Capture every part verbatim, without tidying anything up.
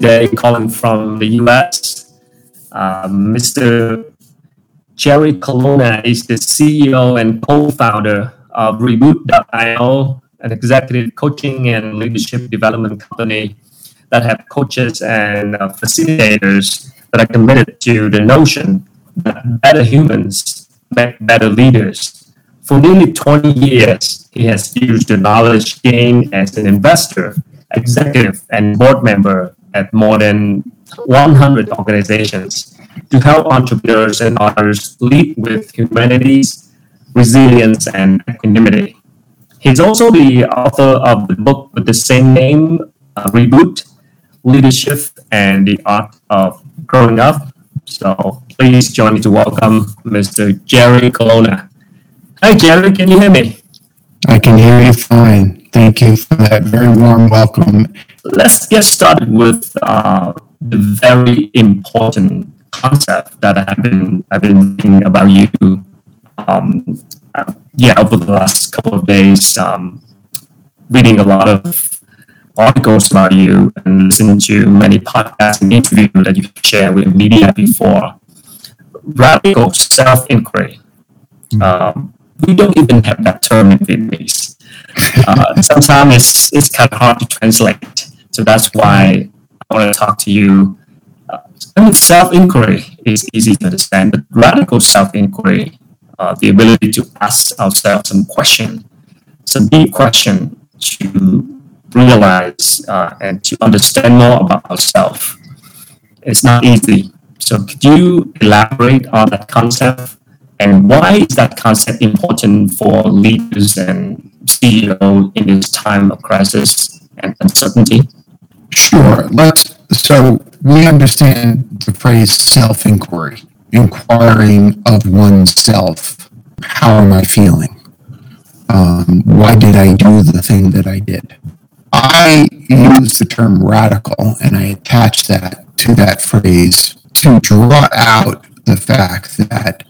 today calling from the U S. Uh, Mister Jerry Colonna is the C E O and co-founder of Reboot dot I O, an executive coaching and leadership development company that have coaches and uh, facilitators that are committed to the notion that better humans make better leaders. For nearly twenty years, he has used the knowledge gained as an investor, executive, and board member at more than one hundred organizations to help entrepreneurs and others lead with humanity, resilience, and equanimity. He's also the author of the book with the same name, uh, Reboot, Leadership, and the Art of Growing Up. So please join me to welcome Mister Jerry Colonna. Hi, Jerry. Can you hear me? I can hear you fine. Thank you for that very warm welcome. Let's get started with uh, the very important concept that I've been I've been thinking about you. Um, yeah, over the last couple of days, um, reading a lot of articles about you and listening to many podcasts and interviews that you share with media before. Radical self inquiry. Um, we don't even have that term in these days. Uh, sometimes it's, it's kind of hard to translate. So that's why I want to talk to you. Uh, I mean, self-inquiry is easy to understand, but radical self-inquiry, uh, the ability to ask ourselves some question, some deep question to realize uh, and to understand more about ourselves. It's not easy. So could you elaborate on that concept? And why is that concept important for leaders and C E O in this time of crisis and uncertainty? Sure. Let's. So we understand the phrase self-inquiry, inquiring of oneself. How am I feeling? Um, why did I do the thing that I did? I use the term radical, and I attach that to that phrase to draw out the fact that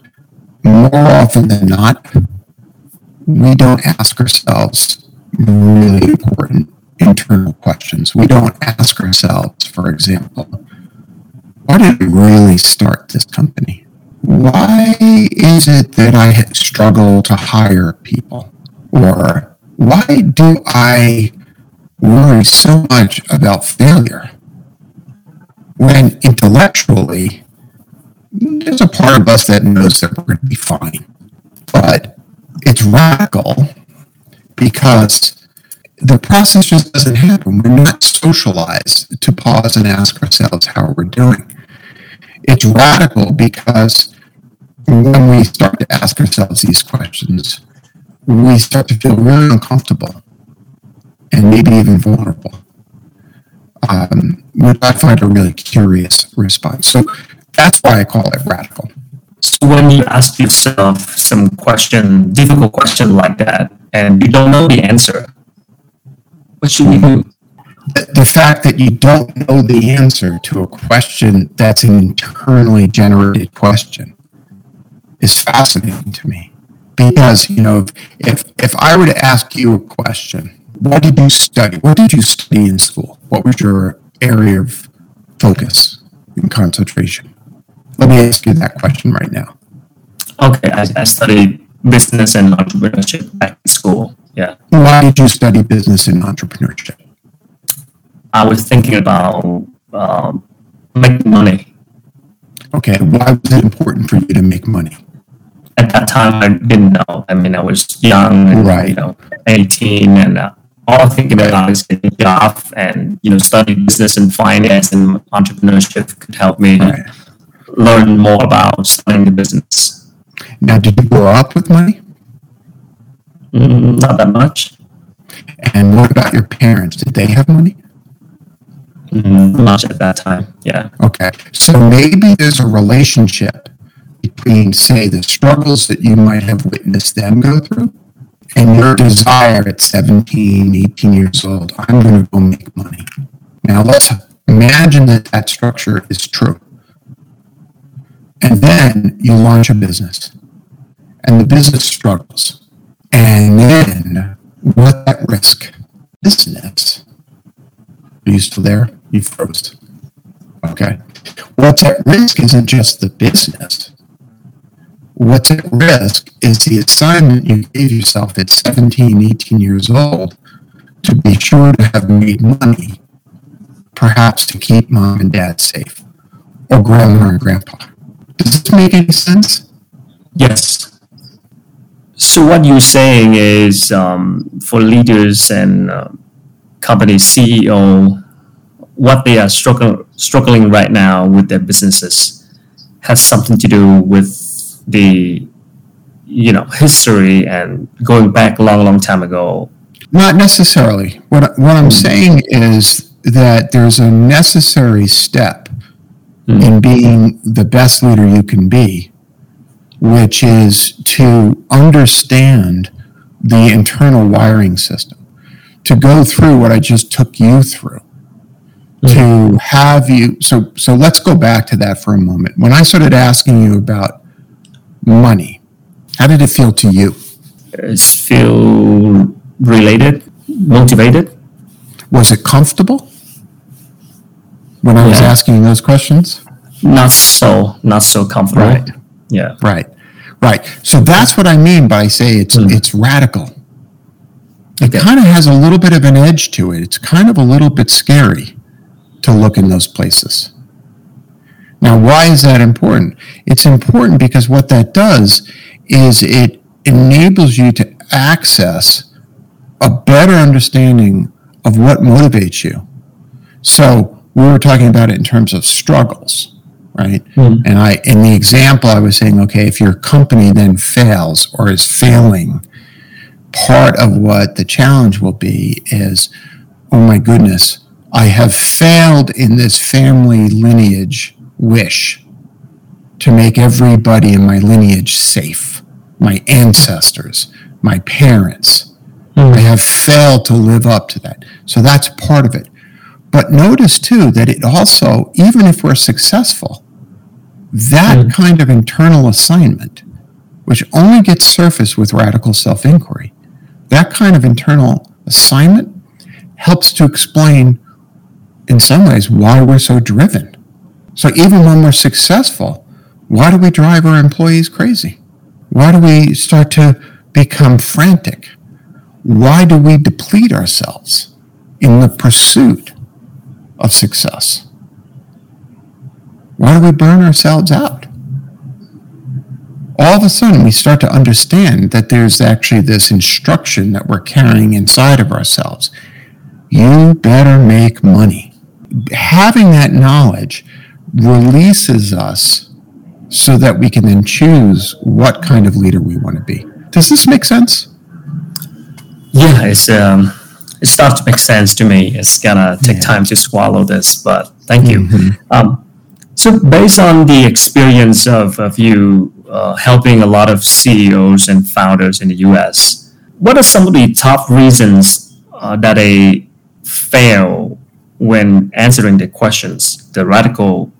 more often than not, we don't ask ourselves really important internal questions. We don't ask ourselves, for example, why did we really start this company? Why is it that I struggle to hire people? Or why do I worry so much about failure? When intellectually, there's a part of us that knows that we're going to be fine, but it's radical because the process just doesn't happen. We're not socialized to pause and ask ourselves how we're doing. It's radical because when we start to ask ourselves these questions, we start to feel really uncomfortable and maybe even vulnerable, um, which I find a really curious response. So that's why I call it radical. So when you ask yourself some question, difficult question like that, and you don't know the answer, what should we do? The, the fact that you don't know the answer to a question that's an internally generated question is fascinating to me. Because, you know, if if I were to ask you a question, what did you study? What did you study in school? What was your area of focus and concentration? Let me ask you that question right now. Okay, I, I studied business and entrepreneurship back in school. Yeah. Why did you study business and entrepreneurship? I was thinking about um, making money. Okay, why was it important for you to make money? At that time, I didn't know. I mean, I was young, and, right? You know, eighteen, and uh, all I think about is getting a job and, you know, studying business and finance and entrepreneurship could help me right. learn more about studying the business. Now, did you grow up with money? Mm, not that much. And what about your parents? Did they have money? Mm, not much at that time, yeah. Okay. So maybe there's a relationship between, say, the struggles that you might have witnessed them go through and your desire at seventeen, eighteen years old, I'm going to go make money. Now, let's imagine that that structure is true. And then you launch a business. And the business struggles. And then what's at risk? Business. Are you still there? You froze. Okay. What's at risk isn't just the business. What's at risk is the assignment you gave yourself at seventeen, eighteen years old to be sure to have made money, perhaps to keep mom and dad safe, or grandma and grandpa. Does this make any sense? Yes. So what you're saying is um, for leaders and uh, company C E O, what they are struggle, struggling right now with their businesses has something to do with the, you know, history and going back a long, long time ago? Not necessarily. What what I'm saying is that there's a necessary step mm-hmm. in being the best leader you can be, which is to understand the internal wiring system, to go through what I just took you through, mm-hmm. to have you... So, so let's go back to that for a moment. When I started asking you about money, how did it feel to you? It's feel related, motivated. Was it comfortable when I yeah. was asking those questions? Not so, not so comfortable. Right. Yeah. Right. Right. So that's what I mean by say it's mm. it's radical. It yeah. kind of has a little bit of an edge to it. It's kind of a little bit scary to look in those places. Now, why is that important? It's important because what that does is it enables you to access a better understanding of what motivates you. So we were talking about it in terms of struggles, right? Mm-hmm. And I, in the example, I was saying, okay, if your company then fails or is failing, part of what the challenge will be is, oh my goodness, I have failed in this family lineage wish to make everybody in my lineage safe, my ancestors, my parents. Mm. I have failed to live up to that. So that's part of it. But notice too that it also, even if we're successful, that mm. kind of internal assignment, which only gets surfaced with radical self-inquiry, that kind of internal assignment helps to explain in some ways why we're so driven. So even when we're successful, why do we drive our employees crazy? Why do we start to become frantic? Why do we deplete ourselves in the pursuit of success? Why do we burn ourselves out? All of a sudden, we start to understand that there's actually this instruction that we're carrying inside of ourselves. You better make money. Having that knowledge releases us so that we can then choose what kind of leader we want to be. Does this make sense? Yeah, it's um, it starts to make sense to me. It's gonna take yeah. time to swallow this, but thank you. Mm-hmm. Um, so based on the experience of, of you uh, helping a lot of C E Os and founders in the U S, what are some of the top reasons uh, that they fail when answering the questions, the radical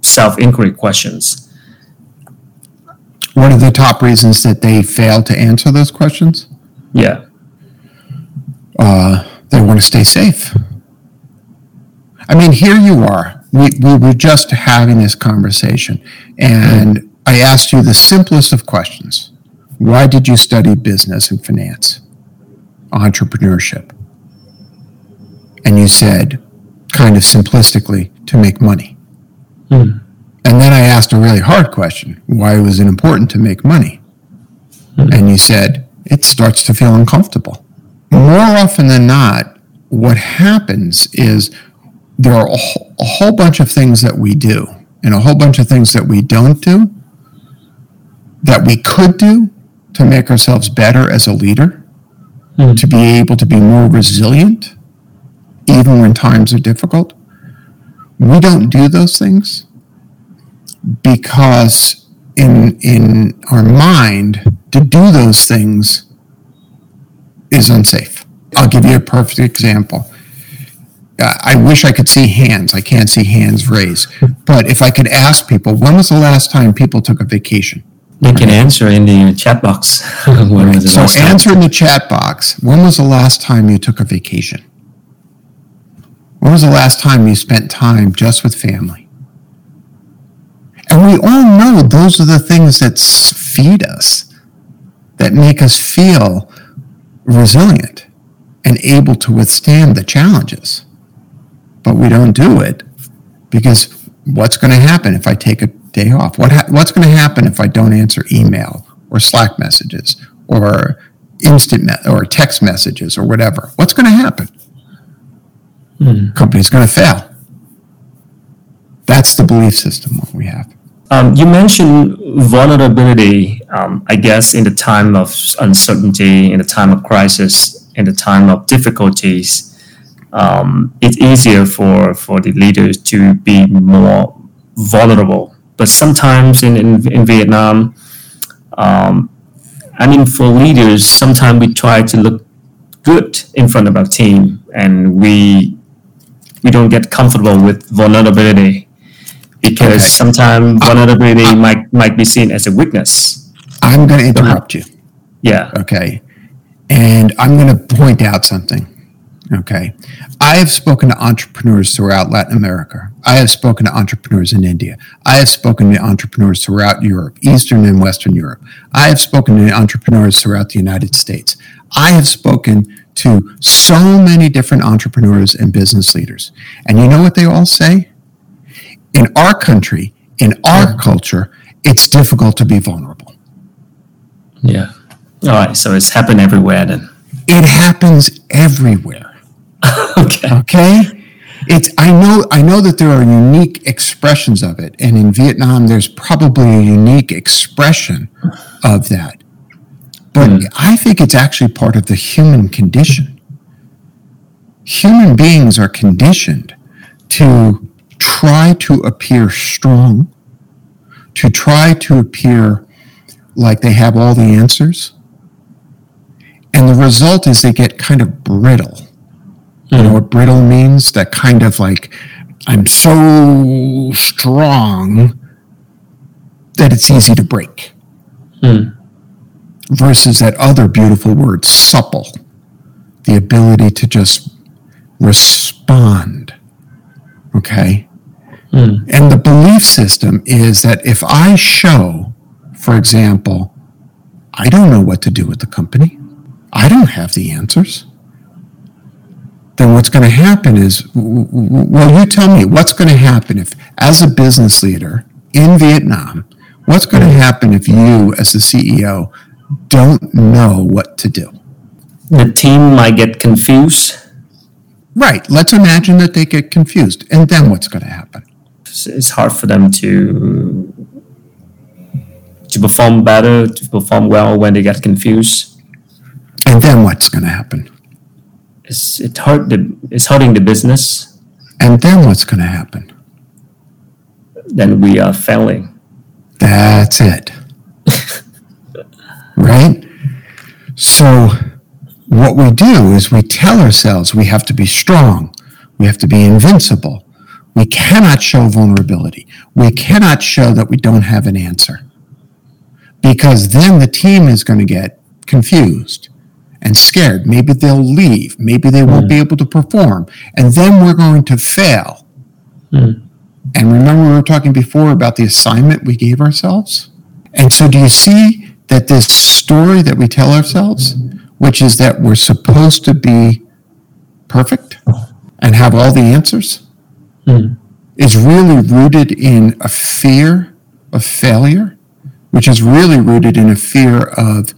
self-inquiry questions? What are the top reasons that they fail to answer those questions? Yeah. Uh, they want to stay safe. I mean, here you are. We, we were just having this conversation, and I asked you the simplest of questions. Why did you study business and finance, entrepreneurship? And you said, kind of simplistically, to make money. Mm. And then I asked a really hard question. Why was it important to make money? Mm. And you said, it starts to feel uncomfortable. More often than not, what happens is there are a whole, a whole bunch of things that we do and a whole bunch of things that we don't do that we could do to make ourselves better as a leader, mm. to be able to be more resilient, even when times are difficult. We don't do those things because in in our mind, to do those things is unsafe. I'll give you a perfect example. I wish I could see hands. I can't see hands raised. But if I could ask people, when was the last time people took a vacation? They can answer in the chat box. When right. was the so last answer time? In the chat box, when was the last time you took a vacation? When was the last time you spent time just with family? And we all know those are the things that feed us, that make us feel resilient and able to withstand the challenges. But we don't do it because what's going to happen if I take a day off? What ha- what's going to happen if I don't answer email or Slack messages or instant me- or text messages or whatever? What's going to happen? Hmm. Company's going to fail. That's the belief system what we have. Um, you mentioned vulnerability, um, I guess, in the time of uncertainty, in the time of crisis, in the time of difficulties. Um, it's easier for, for the leaders to be more vulnerable. But sometimes in, in, in Vietnam, um, I mean, for leaders, sometimes we try to look good in front of our team, and we we don't get comfortable with vulnerability because okay. sometimes uh, vulnerability uh, might might be seen as a weakness. I'm going to interrupt so, you. Yeah. Okay. And I'm going to point out something. Okay. I have spoken to entrepreneurs throughout Latin America. I have spoken to entrepreneurs in India. I have spoken to entrepreneurs throughout Europe, Eastern and Western Europe. I have spoken to entrepreneurs throughout the United States. I have spoken to so many different entrepreneurs and business leaders. And you know what they all say? In our country, in our yeah. culture, it's difficult to be vulnerable. Yeah. All right. So it's happened everywhere then. It happens everywhere. Okay. Okay. It's I know I know that there are unique expressions of it, and in Vietnam there's probably a unique expression of that. But mm. I think it's actually part of the human condition. Human beings are conditioned to try to appear strong, to try to appear like they have all the answers. And the result is they get kind of brittle. You know what brittle means? That kind of like, I'm so strong that it's easy to break. Mm. Versus that other beautiful word, supple. The ability to just respond. Okay? Mm. And the belief system is that if I show, for example, I don't know what to do with the company. I don't have the answers. Then what's going to happen is, well, you tell me what's going to happen if, as a business leader in Vietnam, what's going to happen if you, as the C E O, don't know what to do? The team might get confused. Right. Let's imagine that they get confused. And then what's going to happen? It's hard for them to to perform better, to perform well when they get confused. And then what's going to happen? It's it hurt the it's hurting the business. And then what's going to happen? Then we are failing. That's it. Right? So what we do is we tell ourselves we have to be strong. We have to be invincible. We cannot show vulnerability. We cannot show that we don't have an answer. Because then the team is going to get confused and scared. Maybe they'll leave. Maybe they won't mm. be able to perform. And then we're going to fail. Mm. And remember, we were talking before about the assignment we gave ourselves? And so do you see that this story that we tell ourselves, which is that we're supposed to be perfect and have all the answers, mm. is really rooted in a fear of failure, which is really rooted in a fear of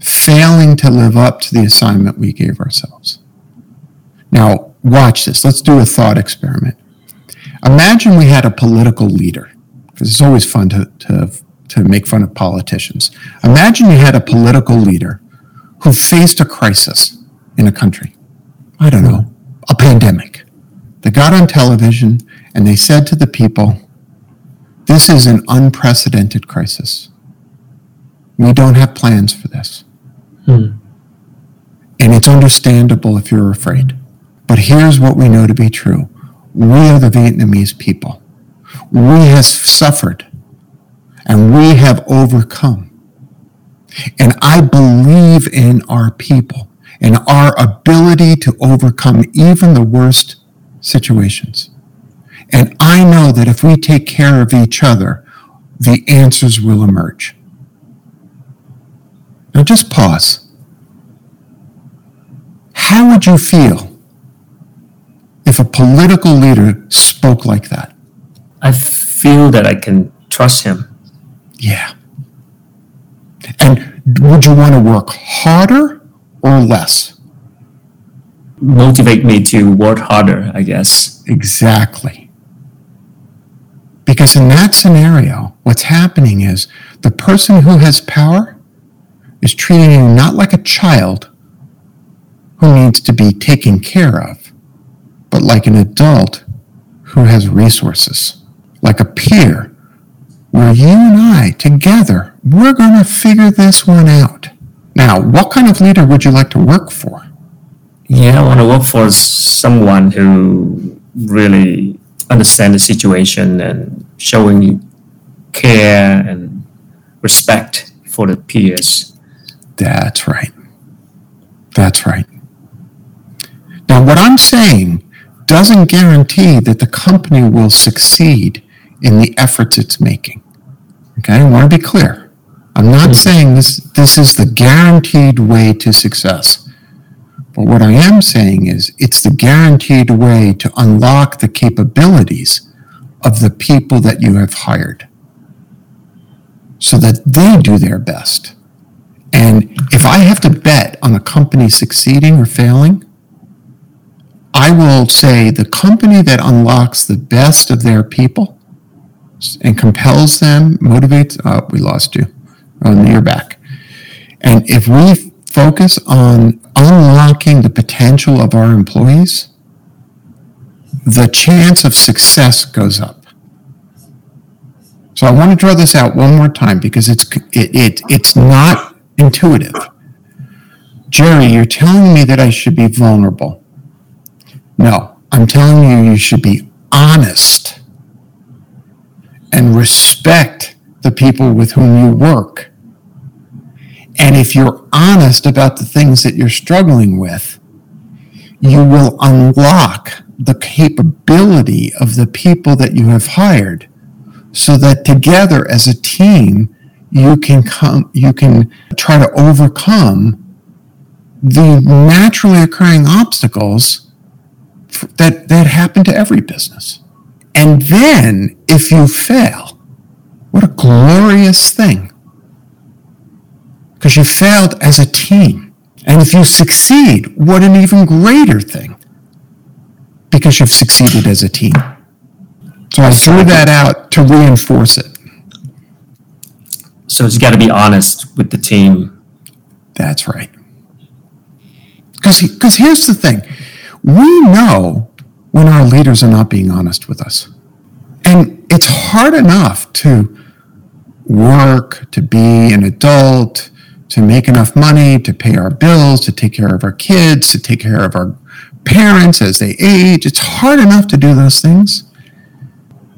failing to live up to the assignment we gave ourselves. Now, watch this. Let's do a thought experiment. Imagine we had a political leader, because it's always fun to, to, to make fun of politicians. Imagine you had a political leader who faced a crisis in a country. I don't know, a pandemic. They got on television and they said to the people, this is an unprecedented crisis. We don't have plans for this. Hmm. And it's understandable if you're afraid. But here's what we know to be true. We are the Vietnamese people. We have suffered. And we have overcome. And I believe in our people and our ability to overcome even the worst situations. And I know that if we take care of each other, the answers will emerge. Now just pause. How would you feel if a political leader spoke like that? I feel that I can trust him. Yeah. And would you want to work harder or less? Motivate me to work harder, I guess. Exactly. Because in that scenario, what's happening is the person who has power is treating you not like a child who needs to be taken care of, but like an adult who has resources, like a peer, where you and I together, we're going to figure this one out. Now, what kind of leader would you like to work for? Yeah, I want to work for someone who really understands the situation and showing care and respect for the peers. That's right. That's right. Now, what I'm saying doesn't guarantee that the company will succeed in the efforts it's making. Okay, I want to be clear. I'm not mm-hmm. saying this, this is the guaranteed way to success. But what I am saying is it's the guaranteed way to unlock the capabilities of the people that you have hired so that they do their best. And if I have to bet on a company succeeding or failing, I will say the company that unlocks the best of their people and compels them, motivates, oh, we lost you. Oh, you're back. And if we focus on unlocking the potential of our employees, the chance of success goes up. So I want to draw this out one more time because it's it, it it's not intuitive. Jerry, you're telling me that I should be vulnerable. No, I'm telling you you should be honest and respect the people with whom you work. And if you're honest about the things that you're struggling with, you will unlock the capability of the people that you have hired so that together as a team, you can come, you can try to overcome the naturally occurring obstacles that, that happen to every business. And then if you fail, what a glorious thing. Because you failed as a team. And if you succeed, what an even greater thing. Because you've succeeded as a team. So I threw that out to reinforce it. So it's got to be honest with the team. That's right. Because because here's the thing. We know when our leaders are not being honest with us. And it's hard enough to work, to be an adult, to make enough money, to pay our bills, to take care of our kids, to take care of our parents as they age. It's hard enough to do those things.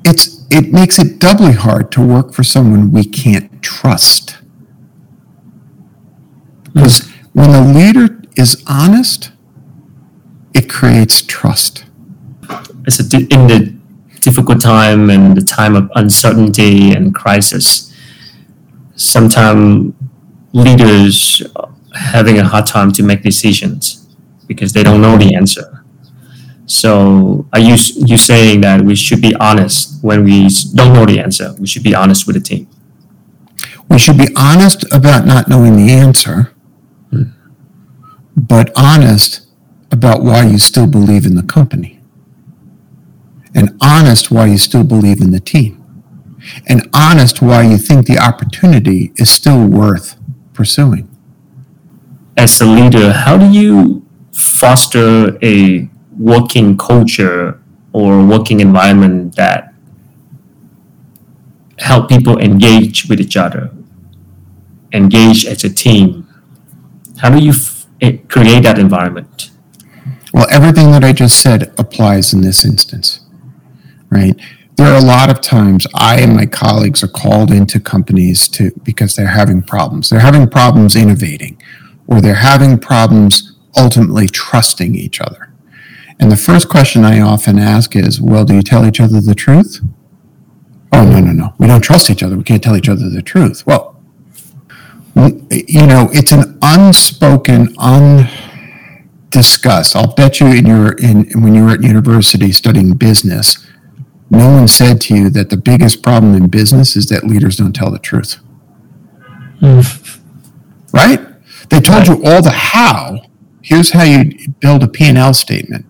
It's it makes it doubly hard to work for someone we can't trust. Because when a leader is honest, it creates trust. It's a, in the difficult time and the time of uncertainty and crisis, sometimes leaders are having a hard time to make decisions because they don't know the answer. So are you you saying that we should be honest when we don't know the answer? We should be honest with the team. We should be honest about not knowing the answer, hmm. but honest about why you still believe in the company, and honest why you still believe in the team, and honest why you think the opportunity is still worth pursuing. As a leader, how do you foster a working culture or working environment that help people engage with each other, engage as a team? How do you f- create that environment? Well, everything that I just said applies in this instance, right? There are a lot of times I and my colleagues are called into companies to because they're having problems. They're having problems innovating, or they're having problems ultimately trusting each other. And the first question I often ask is, well, do you tell each other the truth? Oh, no, no, no. We don't trust each other. We can't tell each other the truth. Well, you know, it's an unspoken, undiscussed. I'll bet you in your in when you were at university studying business, no one said to you that the biggest problem in business is that leaders don't tell the truth. Mm. Right? They told you all the how. Here's how you build a P and L statement.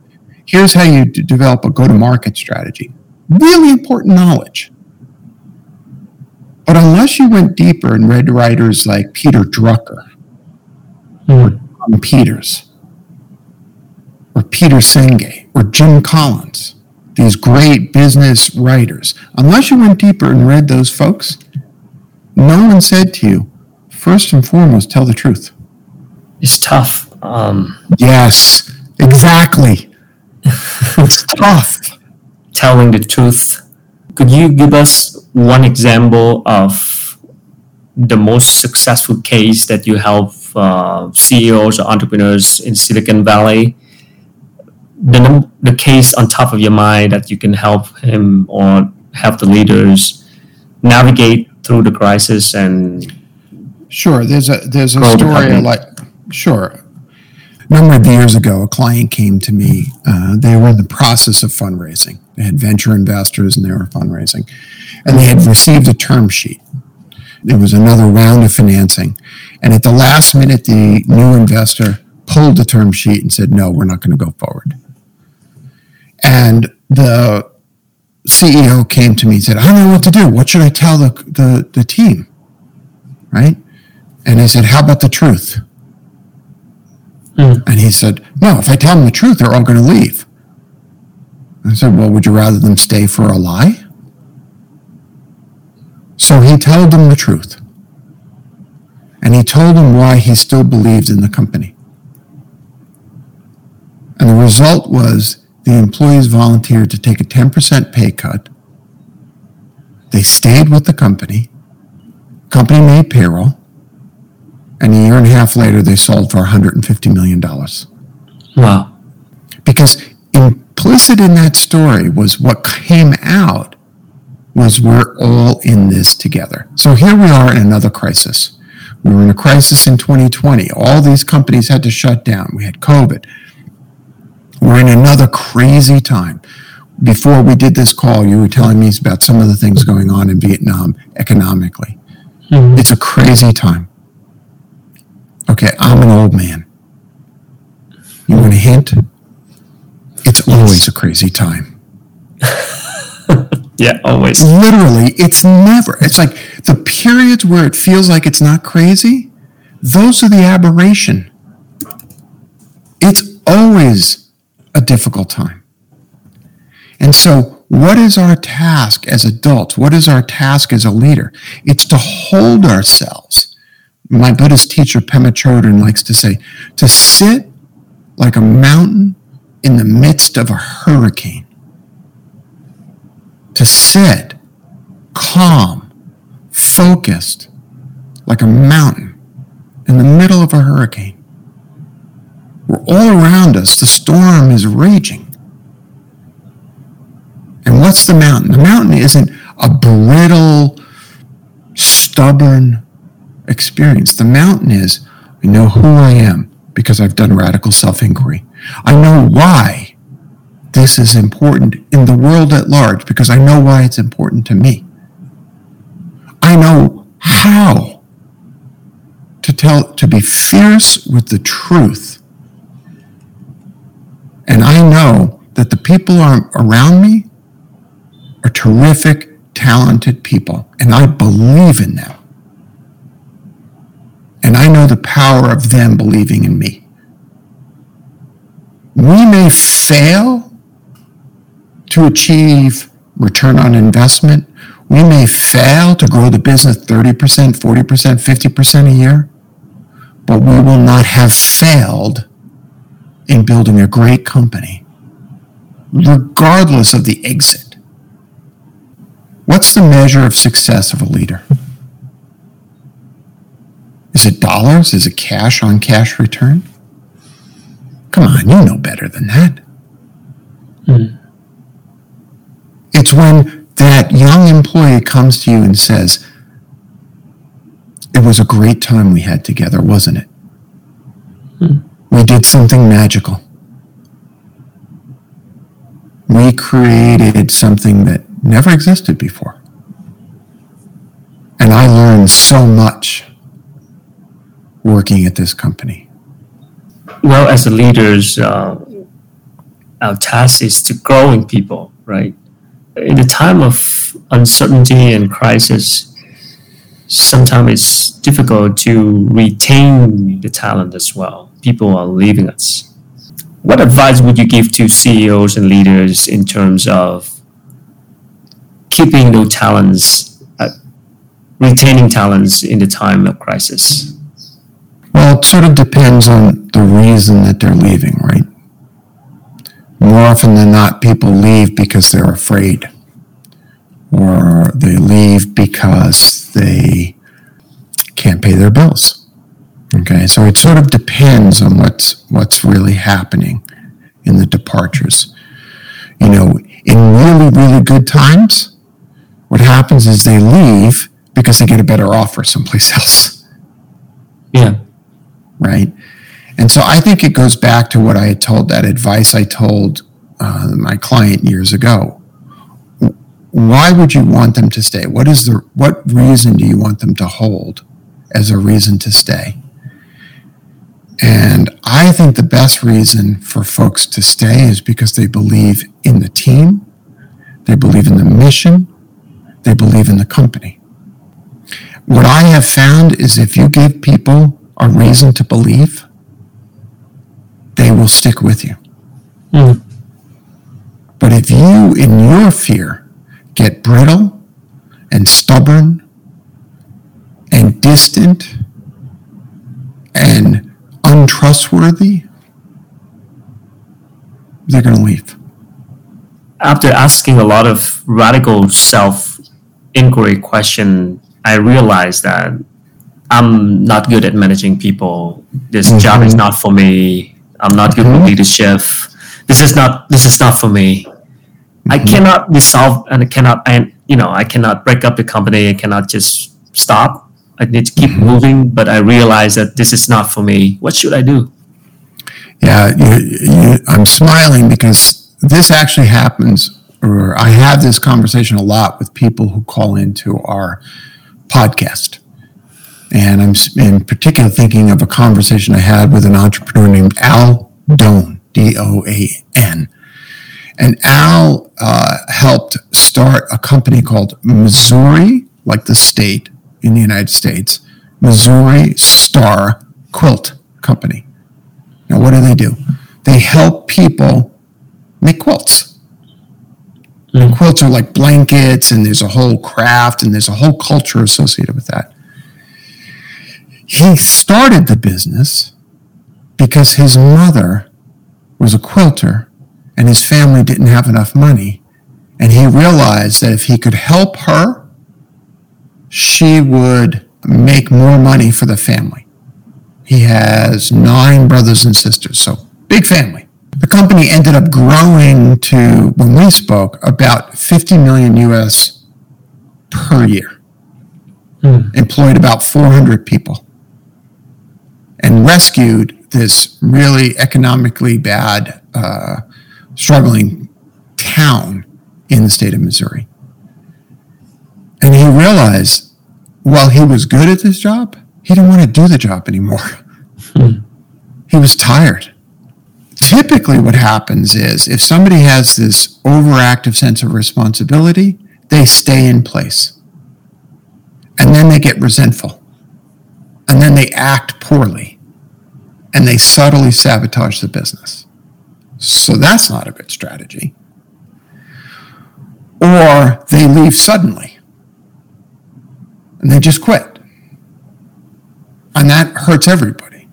Here's how you d- develop a go-to-market strategy. Really important knowledge. But unless you went deeper and read writers like Peter Drucker, or Tom Peters, or Peter Senge, or Jim Collins, these great business writers, unless you went deeper and read those folks, no one said to you, first and foremost, tell the truth. It's tough. Um, yes, exactly. It's tough. Telling the truth. Could you give us one example of the most successful case that you help uh, C E Os or entrepreneurs in Silicon Valley? The num- the case on top of your mind that you can help him or help the leaders navigate through the crisis and. Sure, there's a there's a story I like. Sure. A number of years ago, a client came to me. Uh, they were in the process of fundraising. They had venture investors and they were fundraising. And they had received a term sheet. There was another round of financing. And at the last minute, the new investor pulled the term sheet and said, no, we're not going to go forward. And the C E O came to me and said, I don't know what to do. What should I tell the the, the team? Right? And I said, how about the truth? And he said, no, if I tell them the truth, they're all going to leave. I said, well, would you rather them stay for a lie? So he told them the truth. And he told them why he still believed in the company. And the result was the employees volunteered to take a ten percent pay cut. They stayed with the company. Company made payroll. And a year and a half later, they sold for one hundred fifty million dollars. Wow. Because implicit in that story was what came out was we're all in this together. So here we are in another crisis. We were in a crisis in twenty twenty. All these companies had to shut down. We had COVID. We're in another crazy time. Before we did this call, you were telling me about some of the things going on in Vietnam economically. Mm-hmm. It's a crazy time. Okay, I'm an old man. You want a hint? It's yes. Always a crazy time. Yeah, always. Literally, it's never. It's like the periods where it feels like it's not crazy, those are the aberration. It's always a difficult time. And so what is our task as adults? What is our task as a leader? It's to hold ourselves. My Buddhist teacher, Pema Chodron, likes to say, to sit like a mountain in the midst of a hurricane. To sit calm, focused, like a mountain in the middle of a hurricane. We're all around us. The storm is raging. And what's the mountain? The mountain isn't a brittle, stubborn experience. The mountain is, I know who I am because I've done radical self-inquiry. I know why this is important in the world at large because I know why it's important to me. I know how to tell, to be fierce with the truth. And I know that the people around me are terrific, talented people, and I believe in them. And I know the power of them believing in me. We may fail to achieve return on investment. We may fail to grow the business thirty percent, forty percent, fifty percent a year. But we will not have failed in building a great company, regardless of the exit. What's the measure of success of a leader? Is it dollars? Is it cash on cash return? Come on, you know better than that. Mm. It's when that young employee comes to you and says, it was a great time we had together, wasn't it? Mm. We did something magical. We created something that never existed before. And I learned so much working at this company. Well, as leaders, uh, our task is to grow in people, right? In a time of uncertainty and crisis, sometimes it's difficult to retain the talent as well. People are leaving us. What advice would you give to C E Os and leaders in terms of keeping those talents, uh, retaining talents in the time of crisis? Well, it sort of depends on the reason that they're leaving, right? More often than not, people leave because they're afraid, or they leave because they can't pay their bills. Okay, so it sort of depends on what's what's really happening in the departures. You know, in really, really good times, what happens is they leave because they get a better offer someplace else. Yeah. Right? And so I think it goes back to what I had told, that advice I told uh, my client years ago. Why would you want them to stay? What is the what reason do you want them to hold as a reason to stay? And I think the best reason for folks to stay is because they believe in the team, they believe in the mission, they believe in the company. What I have found is if you give people a reason to believe, they will stick with you. Mm. But if you, in your fear, get brittle and stubborn and distant and untrustworthy, they're going to leave. After asking a lot of radical self-inquiry questions, I realized that I'm not good at managing people. This mm-hmm. job is not for me. I'm not good mm-hmm. with leadership. This is not. This is not for me. Mm-hmm. I cannot dissolve, and I cannot. And you know, I cannot break up the company. I cannot just stop. I need to keep mm-hmm. moving. But I realize that this is not for me. What should I do? Yeah, you, you, I'm smiling because this actually happens. Or I have this conversation a lot with people who call into our podcast. And I'm in particular thinking of a conversation I had with an entrepreneur named Al Doan, D O A N. And Al uh, helped start a company called Missouri, like the state in the United States, Missouri Star Quilt Company. Now, what do they do? They help people make quilts. And quilts are like blankets, and there's a whole craft, and there's a whole culture associated with that. He started the business because his mother was a quilter and his family didn't have enough money. And he realized that if he could help her, she would make more money for the family. He has nine brothers and sisters, so big family. The company ended up growing to, when we spoke, about fifty million U S per year. Hmm. Employed about four hundred people. And rescued this really economically bad, uh, struggling town in the state of Missouri. And he realized while he was good at this job, he didn't want to do the job anymore. Hmm. He was tired. Typically what happens is if somebody has this overactive sense of responsibility, they stay in place. And then they get resentful. And then they act poorly, and they subtly sabotage the business. So that's not a good strategy. Or they leave suddenly, and they just quit. And that hurts everybody.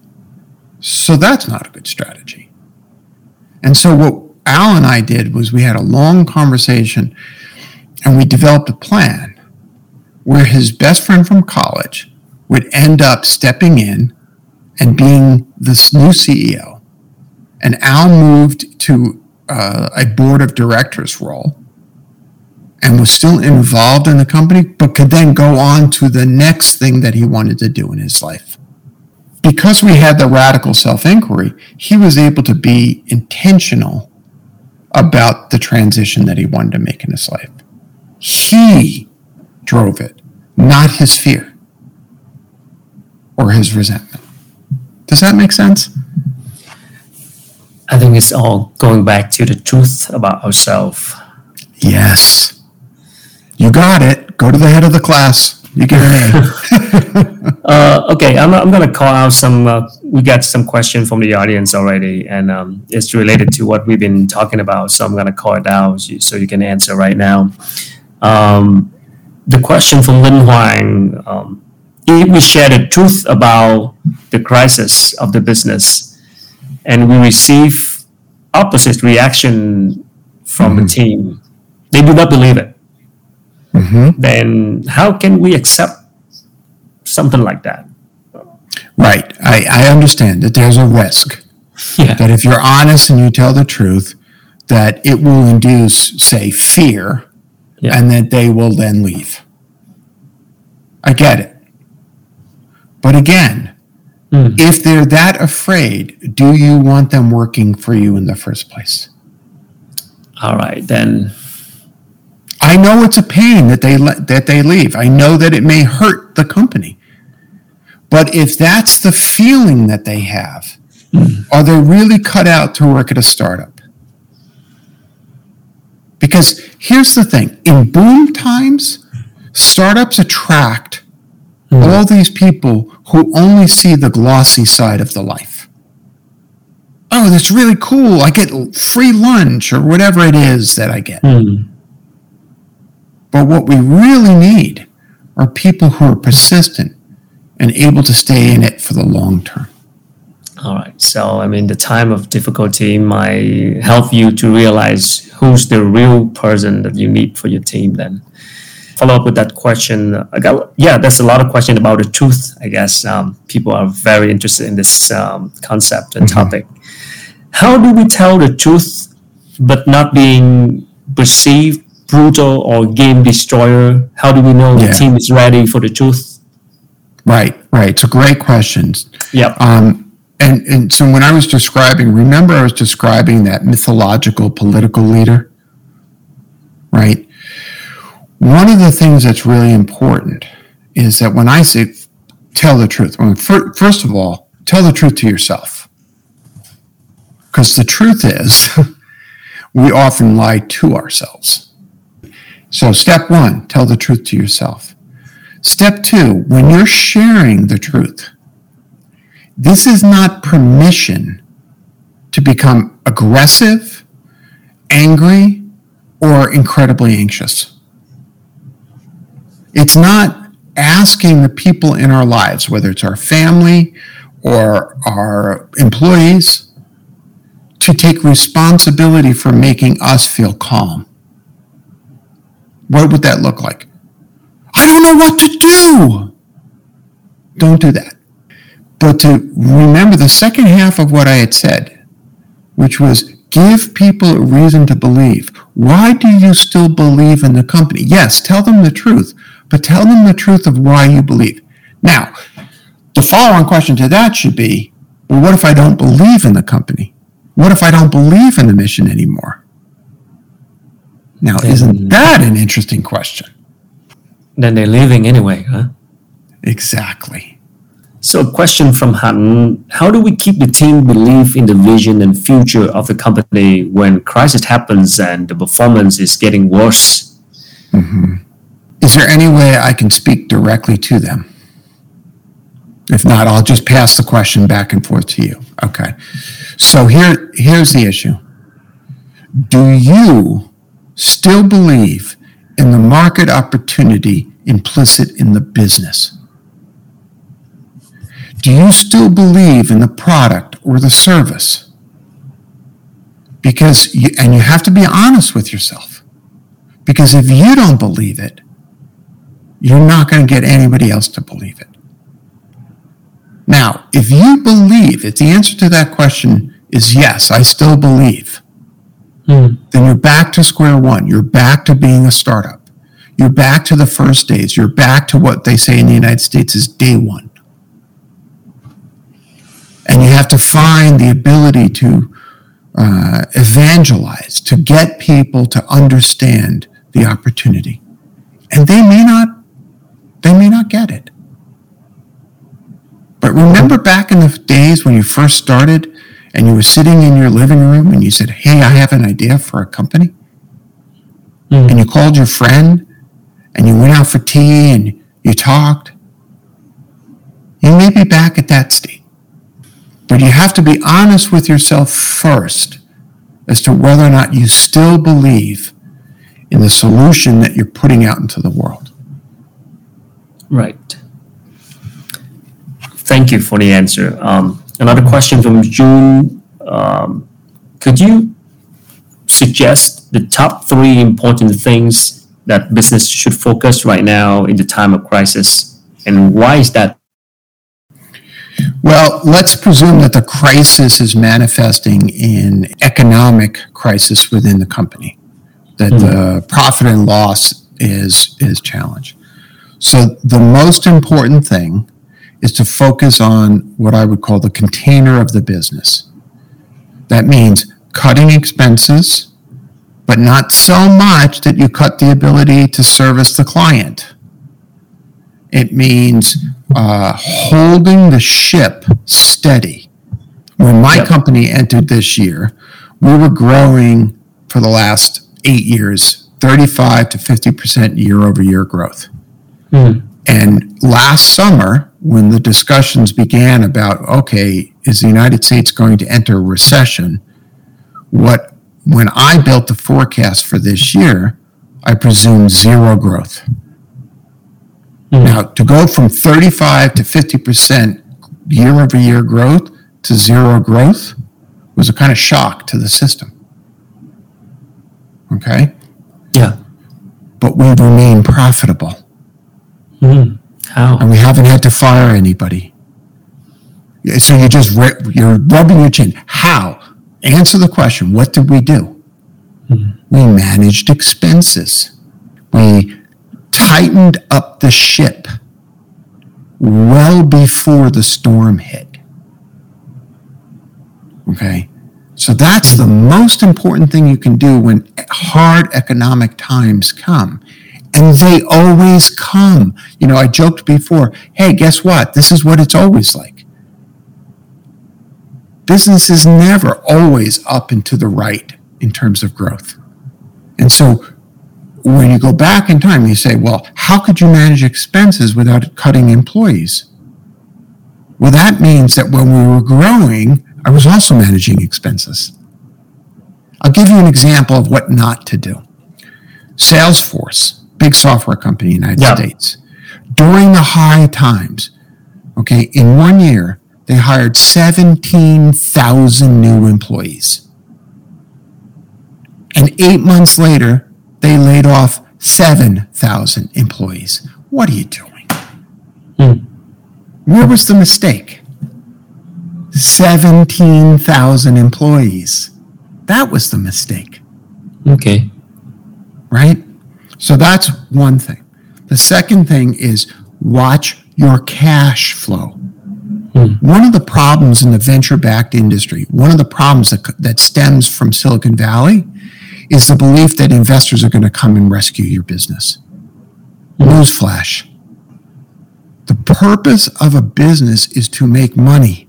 So that's not a good strategy. And so what Al and I did was we had a long conversation, and we developed a plan where his best friend from college would end up stepping in and being this new C E O. And Al moved to uh, a board of directors role and was still involved in the company, but could then go on to the next thing that he wanted to do in his life. Because we had the radical self-inquiry, he was able to be intentional about the transition that he wanted to make in his life. He drove it, not his fear or his resentment. Does that make sense? I think it's all going back to the truth about ourselves. Yes. You got it. Go to the head of the class. You get an A. uh, okay, I'm, I'm going to call out some, uh, we got some question from the audience already, and um, it's related to what we've been talking about, so I'm going to call it out so you can answer right now. Um, the question from Lin Huang, um, if we share the truth about the crisis of the business, and we receive opposite reaction from mm-hmm. the team, they do not believe it, mm-hmm. then how can we accept something like that? Right. I, I understand that there's a risk. Yeah. That if you're honest and you tell the truth, that it will induce, say, fear, yeah. and that they will then leave. I get it. But again, if they're that afraid, do you want them working for you in the first place? All right, then. I know it's a pain that they le- that they leave. I know that it may hurt the company. But if that's the feeling that they have, mm. are they really cut out to work at a startup? Because here's the thing. In boom times, startups attract mm. all these people who only see the glossy side of the life. Oh, that's really cool. I get free lunch or whatever it is that I get. Mm. But what we really need are people who are persistent and able to stay in it for the long term. All right. So, I mean, the time of difficulty might help you to realize who's the real person that you need for your team then. Follow up with that question. I got, yeah, that's a lot of questions about the truth, I guess. Um, people are very interested in this um, concept and topic. Mm-hmm. How do we tell the truth but not being perceived brutal or game destroyer? How do we know yeah. the team is ready for the truth? Right, right. It's a great question. Yep. Um, and, and so when I was describing, remember I was describing that mythological political leader, right? One of the things that's really important is that when I say tell the truth, I mean, for, first of all, tell the truth to yourself. Because the truth is, we often lie to ourselves. So step one, tell the truth to yourself. Step two, when you're sharing the truth, this is not permission to become aggressive, angry, or incredibly anxious. It's not asking the people in our lives, whether it's our family or our employees, to take responsibility for making us feel calm. What would that look like? I don't know what to do. Don't do that. But to remember the second half of what I had said, which was give people a reason to believe. Why do you still believe in the company? Yes, tell them the truth. But tell them the truth of why you believe. Now, the follow-on question to that should be, well, what if I don't believe in the company? What if I don't believe in the mission anymore? Now, then, isn't that an interesting question? Then they're leaving anyway, huh? Exactly. So a question from Han, how do we keep the team believe in the vision and future of the company when crisis happens and the performance is getting worse? Mm-hmm. Is there any way I can speak directly to them? If not, I'll just pass the question back and forth to you. Okay. So here, here's the issue. Do you still believe in the market opportunity implicit in the business? Do you still believe in the product or the service? Because you, and you have to be honest with yourself. Because if you don't believe it, you're not going to get anybody else to believe it. Now, if you believe, if the answer to that question is yes, I still believe, mm. then you're back to square one. You're back to being a startup. You're back to the first days. You're back to what they say in the United States is day one. And you have to find the ability to uh, evangelize, to get people to understand the opportunity. And they may not, they may not get it. But remember back in the days when you first started and you were sitting in your living room and you said, hey, I have an idea for a company? Mm. And you called your friend and you went out for tea and you talked. You may be back at that state. But you have to be honest with yourself first as to whether or not you still believe in the solution that you're putting out into the world. Right. Thank you for the answer. Um, another question from June. Um, could you suggest the top three important things that business should focus right now in the time of crisis? And why is that? Well, let's presume that the crisis is manifesting in economic crisis within the company, that mm-hmm. the profit and loss is is challenged. So the most important thing is to focus on what I would call the container of the business. That means cutting expenses, but not so much that you cut the ability to service the client. It means uh, holding the ship steady. When my yep. company entered this year, we were growing for the last eight years, thirty-five to fifty percent year-over-year growth. Mm-hmm. And last summer, when the discussions began about, okay, is the United States going to enter recession? What, when I built the forecast for this year, I presumed zero growth. Now, to go from thirty-five to fifty percent year-over-year growth to zero growth was a kind of shock to the system. Okay? Yeah. But we remain profitable. Mm-hmm. How? And we haven't had to fire anybody. So you're just you're rubbing your chin. How? Answer the question. What did we do? Mm-hmm. We managed expenses. We tightened up the ship well before the storm hit. Okay? So that's the most important thing you can do when hard economic times come. And they always come. You know, I joked before, hey, guess what? This is what it's always like. Business is never always up and to the right in terms of growth. And so when you go back in time, you say, well, how could you manage expenses without cutting employees? Well, that means that when we were growing, I was also managing expenses. I'll give you an example of what not to do. Salesforce, big software company in the United yep. States. During the high times, okay, in one year, they hired seventeen thousand new employees. And eight months later, they laid off seven thousand employees. What are you doing? Mm. Where was the mistake? seventeen thousand employees. That was the mistake. Okay. Right? So that's one thing. The second thing is watch your cash flow. Mm. One of the problems in the venture-backed industry, one of the problems that, that stems from Silicon Valley is the belief that investors are going to come and rescue your business. Newsflash. The purpose of a business is to make money.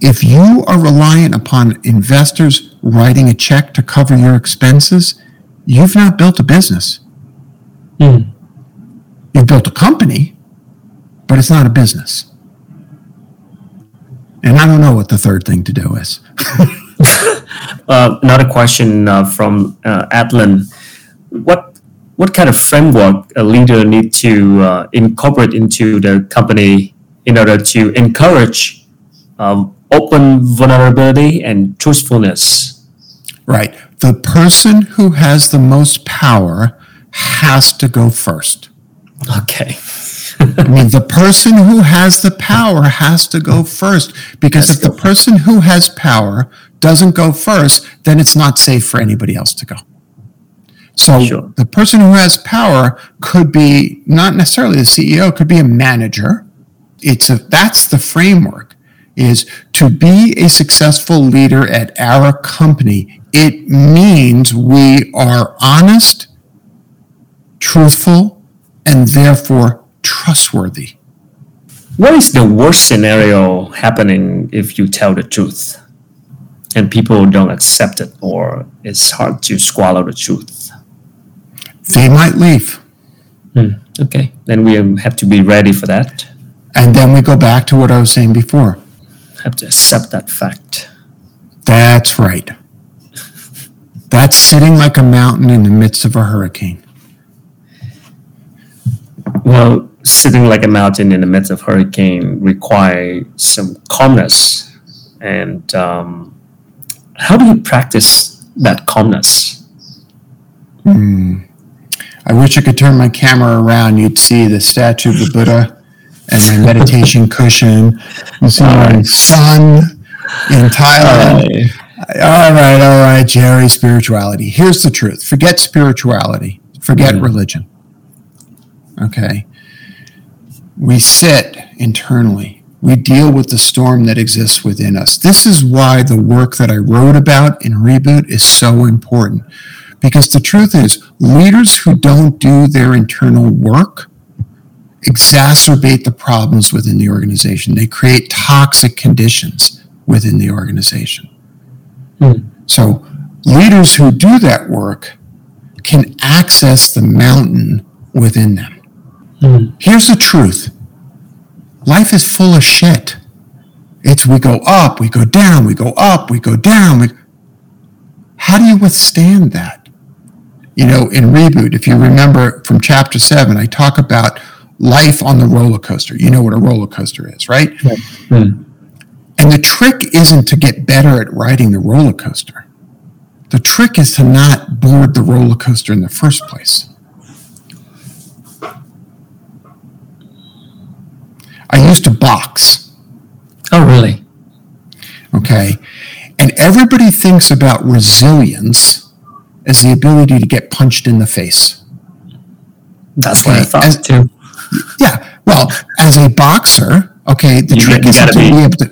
If you are reliant upon investors writing a check to cover your expenses, you've not built a business. Mm. You've built a company, but it's not a business. And I don't know what the third thing to do is. Uh, another question uh, from uh, Adlin. What what kind of framework a leader need to uh, incorporate into their company in order to encourage um, open vulnerability and truthfulness? Right. The person who has the most power has to go first. Okay. I mean, the person who has the power has to go first because if the person who has power doesn't go first, then it's not safe for anybody else to go. So sure. The person who has power could be not necessarily the C E O, could be a manager. It's a, that's the framework, is to be a successful leader at our company. It means we are honest, truthful, and therefore trustworthy. What is the worst scenario happening if you tell the truth and people don't accept it, or it's hard to swallow the truth? They might leave. Hmm. Okay. Then we have to be ready for that. And then we go back to what I was saying before. Have to accept that fact. That's right. That's sitting like a mountain in the midst of a hurricane. Well, sitting like a mountain in the midst of a hurricane requires some calmness. And um, how do you practice that calmness? Hmm. I wish I could turn my camera around. You'd see the statue of the Buddha and my meditation cushion. You see my son in Thailand. All right. all right, all right, Jerry, spirituality. Here's the truth. Forget spirituality. Forget mm-hmm. religion. Okay. We sit internally. We deal with the storm that exists within us. This is why the work that I wrote about in Reboot is so important. Because the truth is, leaders who don't do their internal work exacerbate the problems within the organization. They create toxic conditions within the organization. Mm. So leaders who do that work can access the mountain within them. Mm. Here's the truth. Life is full of shit. It's we go up, we go down, we go up, we go down. We... How do you withstand that? You know, in Reboot, if you remember from chapter seven, I talk about life on the roller coaster. You know what a roller coaster is, right? Yeah. Mm. And the trick isn't to get better at riding the roller coaster. The trick is to not board the roller coaster in the first place. I used to box. Oh, really? Okay. And everybody thinks about resilience as the ability to get punched in the face. That's okay. What I thought as, too. Yeah. Well, as a boxer, okay, the you trick is to be. be able to,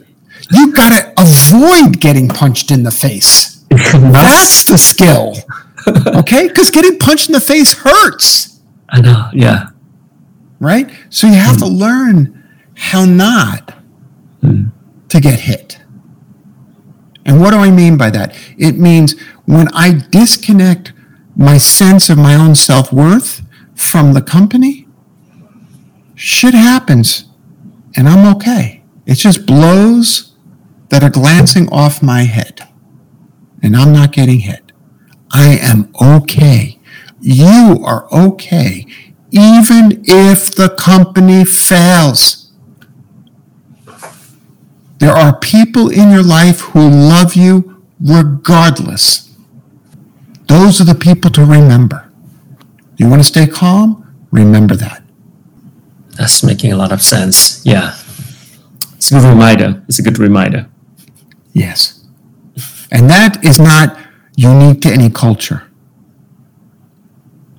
you got to avoid getting punched in the face. That's the skill. Okay. Because getting punched in the face hurts. I know. Yeah. Right. So you have mm. to learn how not mm. to get hit. And what do I mean by that? It means when I disconnect my sense of my own self-worth from the company, shit happens, and I'm okay. It's just blows that are glancing off my head, and I'm not getting hit. I am okay. You are okay, even if the company fails. There are people in your life who love you regardless. Those are the people to remember. You want to stay calm? Remember that. That's making a lot of sense. Yeah. It's a good reminder. It's a good reminder. Yes. And that is not unique to any culture.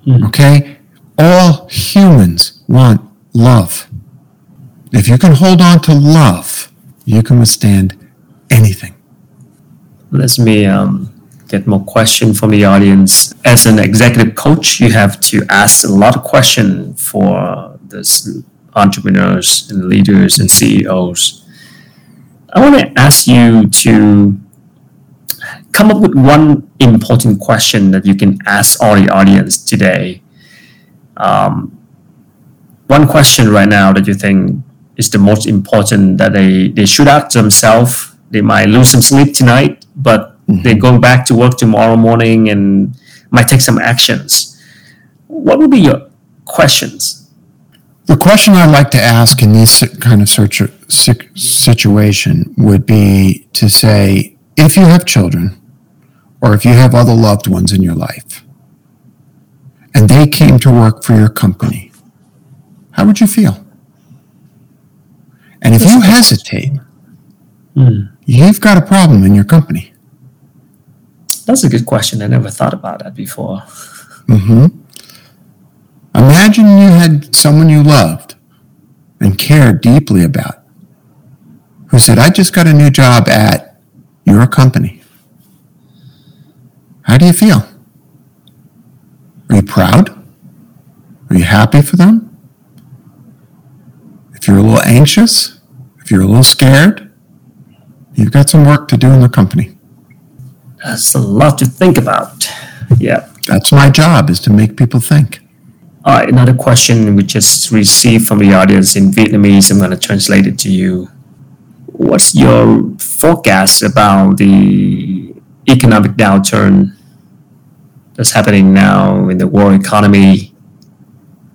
Mm. Okay? All humans want love. If you can hold on to love, you can withstand anything. Let me um, get more questions from the audience. As an executive coach, you have to ask a lot of questions for these entrepreneurs and leaders and C E Os. I want to ask you to come up with one important question that you can ask all the audience today. Um, one question right now that you think is the most important that they, they should ask themselves. They might lose some sleep tonight, but mm-hmm. they're going back to work tomorrow morning and might take some actions. What would be your questions? The question I like to ask in this kind of situation would be to say, if you have children or if you have other loved ones in your life and they came to work for your company, how would you feel? And if you hesitate, mm. you've got a problem in your company. that's a good question. I never thought about that before. Mm-hmm. Imagine you had someone you loved and cared deeply about who said, I just got a new job at your company. How do you feel? Are you proud? Are you happy for them? If you're a little anxious, if you're a little scared, you've got some work to do in the company. That's a lot to think about. Yeah. That's my job, is to make people think. All right, another question we just received from the audience in Vietnamese. I'm going to translate it to you. What's your forecast about the economic downturn that's happening now in the world economy?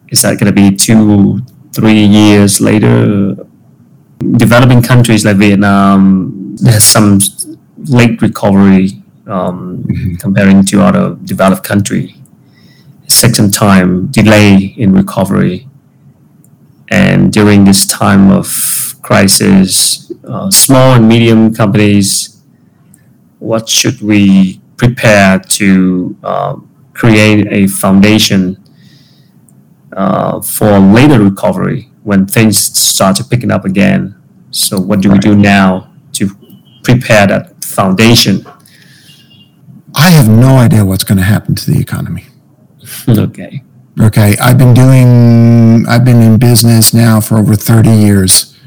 Is that going to be two, three years later? Developing countries like Vietnam, there's some late recovery um, mm-hmm. comparing to other developed countries. Second time delay in recovery, and during this time of crisis, uh, small and medium companies, what should we prepare to uh, create a foundation uh, for later recovery when things start to picking up again? So what do we do now to prepare that foundation? I have no idea what's going to happen to the economy. Okay. Okay. I've been doing, I've been in business now for over thirty years,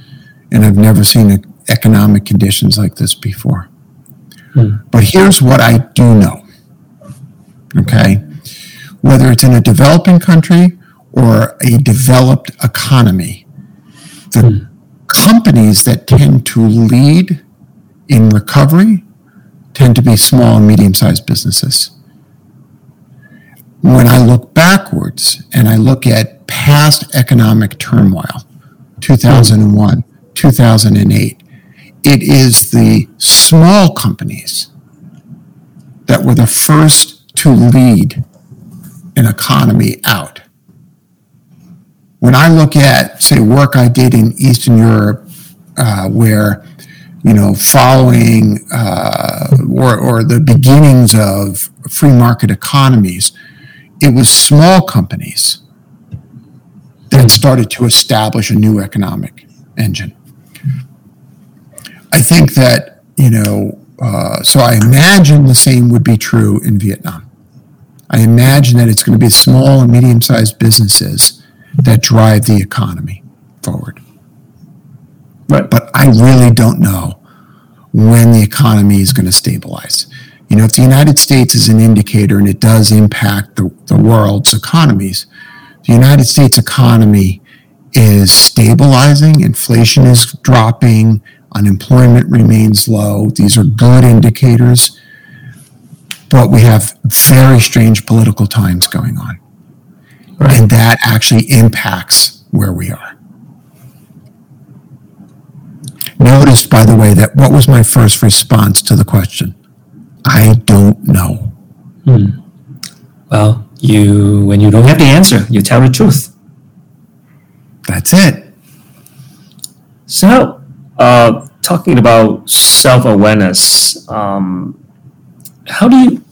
and I've never seen economic conditions like this before. Hmm. But here's what I do know. Okay. Whether it's in a developing country or a developed economy, the hmm. companies that tend to lead in recovery tend to be small and medium-sized businesses. When I look backwards and I look at past economic turmoil, two thousand one, two thousand eight, it is the small companies that were the first to lead an economy out. When I look at, say, work I did in Eastern Europe, uh, where, you know, following uh, or, or the beginnings of free market economies, it was small companies that started to establish a new economic engine. I think that, you know, uh, so I imagine the same would be true in Vietnam. I imagine that it's going to be small and medium-sized businesses that drive the economy forward. Right. But I really don't know when the economy is going to stabilize. You know, if the United States is an indicator, and it does impact the, the world's economies, the United States economy is stabilizing, inflation is dropping, unemployment remains low. These are good indicators, but we have very strange political times going on. Right. And that actually impacts where we are. Notice, by the way, that what was my first response to the question? I don't know. Hmm. Well, you when you don't have the answer, you tell the truth. That's it. So, uh, talking about self-awareness, um, how do you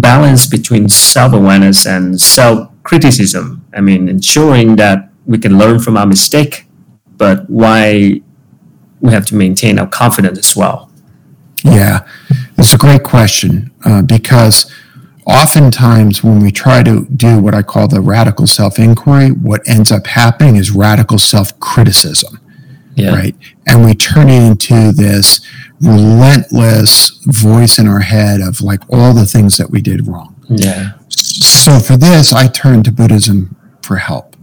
balance between self-awareness and self-criticism? I mean, ensuring that we can learn from our mistake, but why we have to maintain our confidence as well. Yeah. It's a great question uh, because oftentimes when we try to do what I call the radical self-inquiry, what ends up happening is radical self-criticism, yeah. right? And we turn it into this relentless voice in our head of like all the things that we did wrong. Yeah. So for this, I turned to Buddhism for help.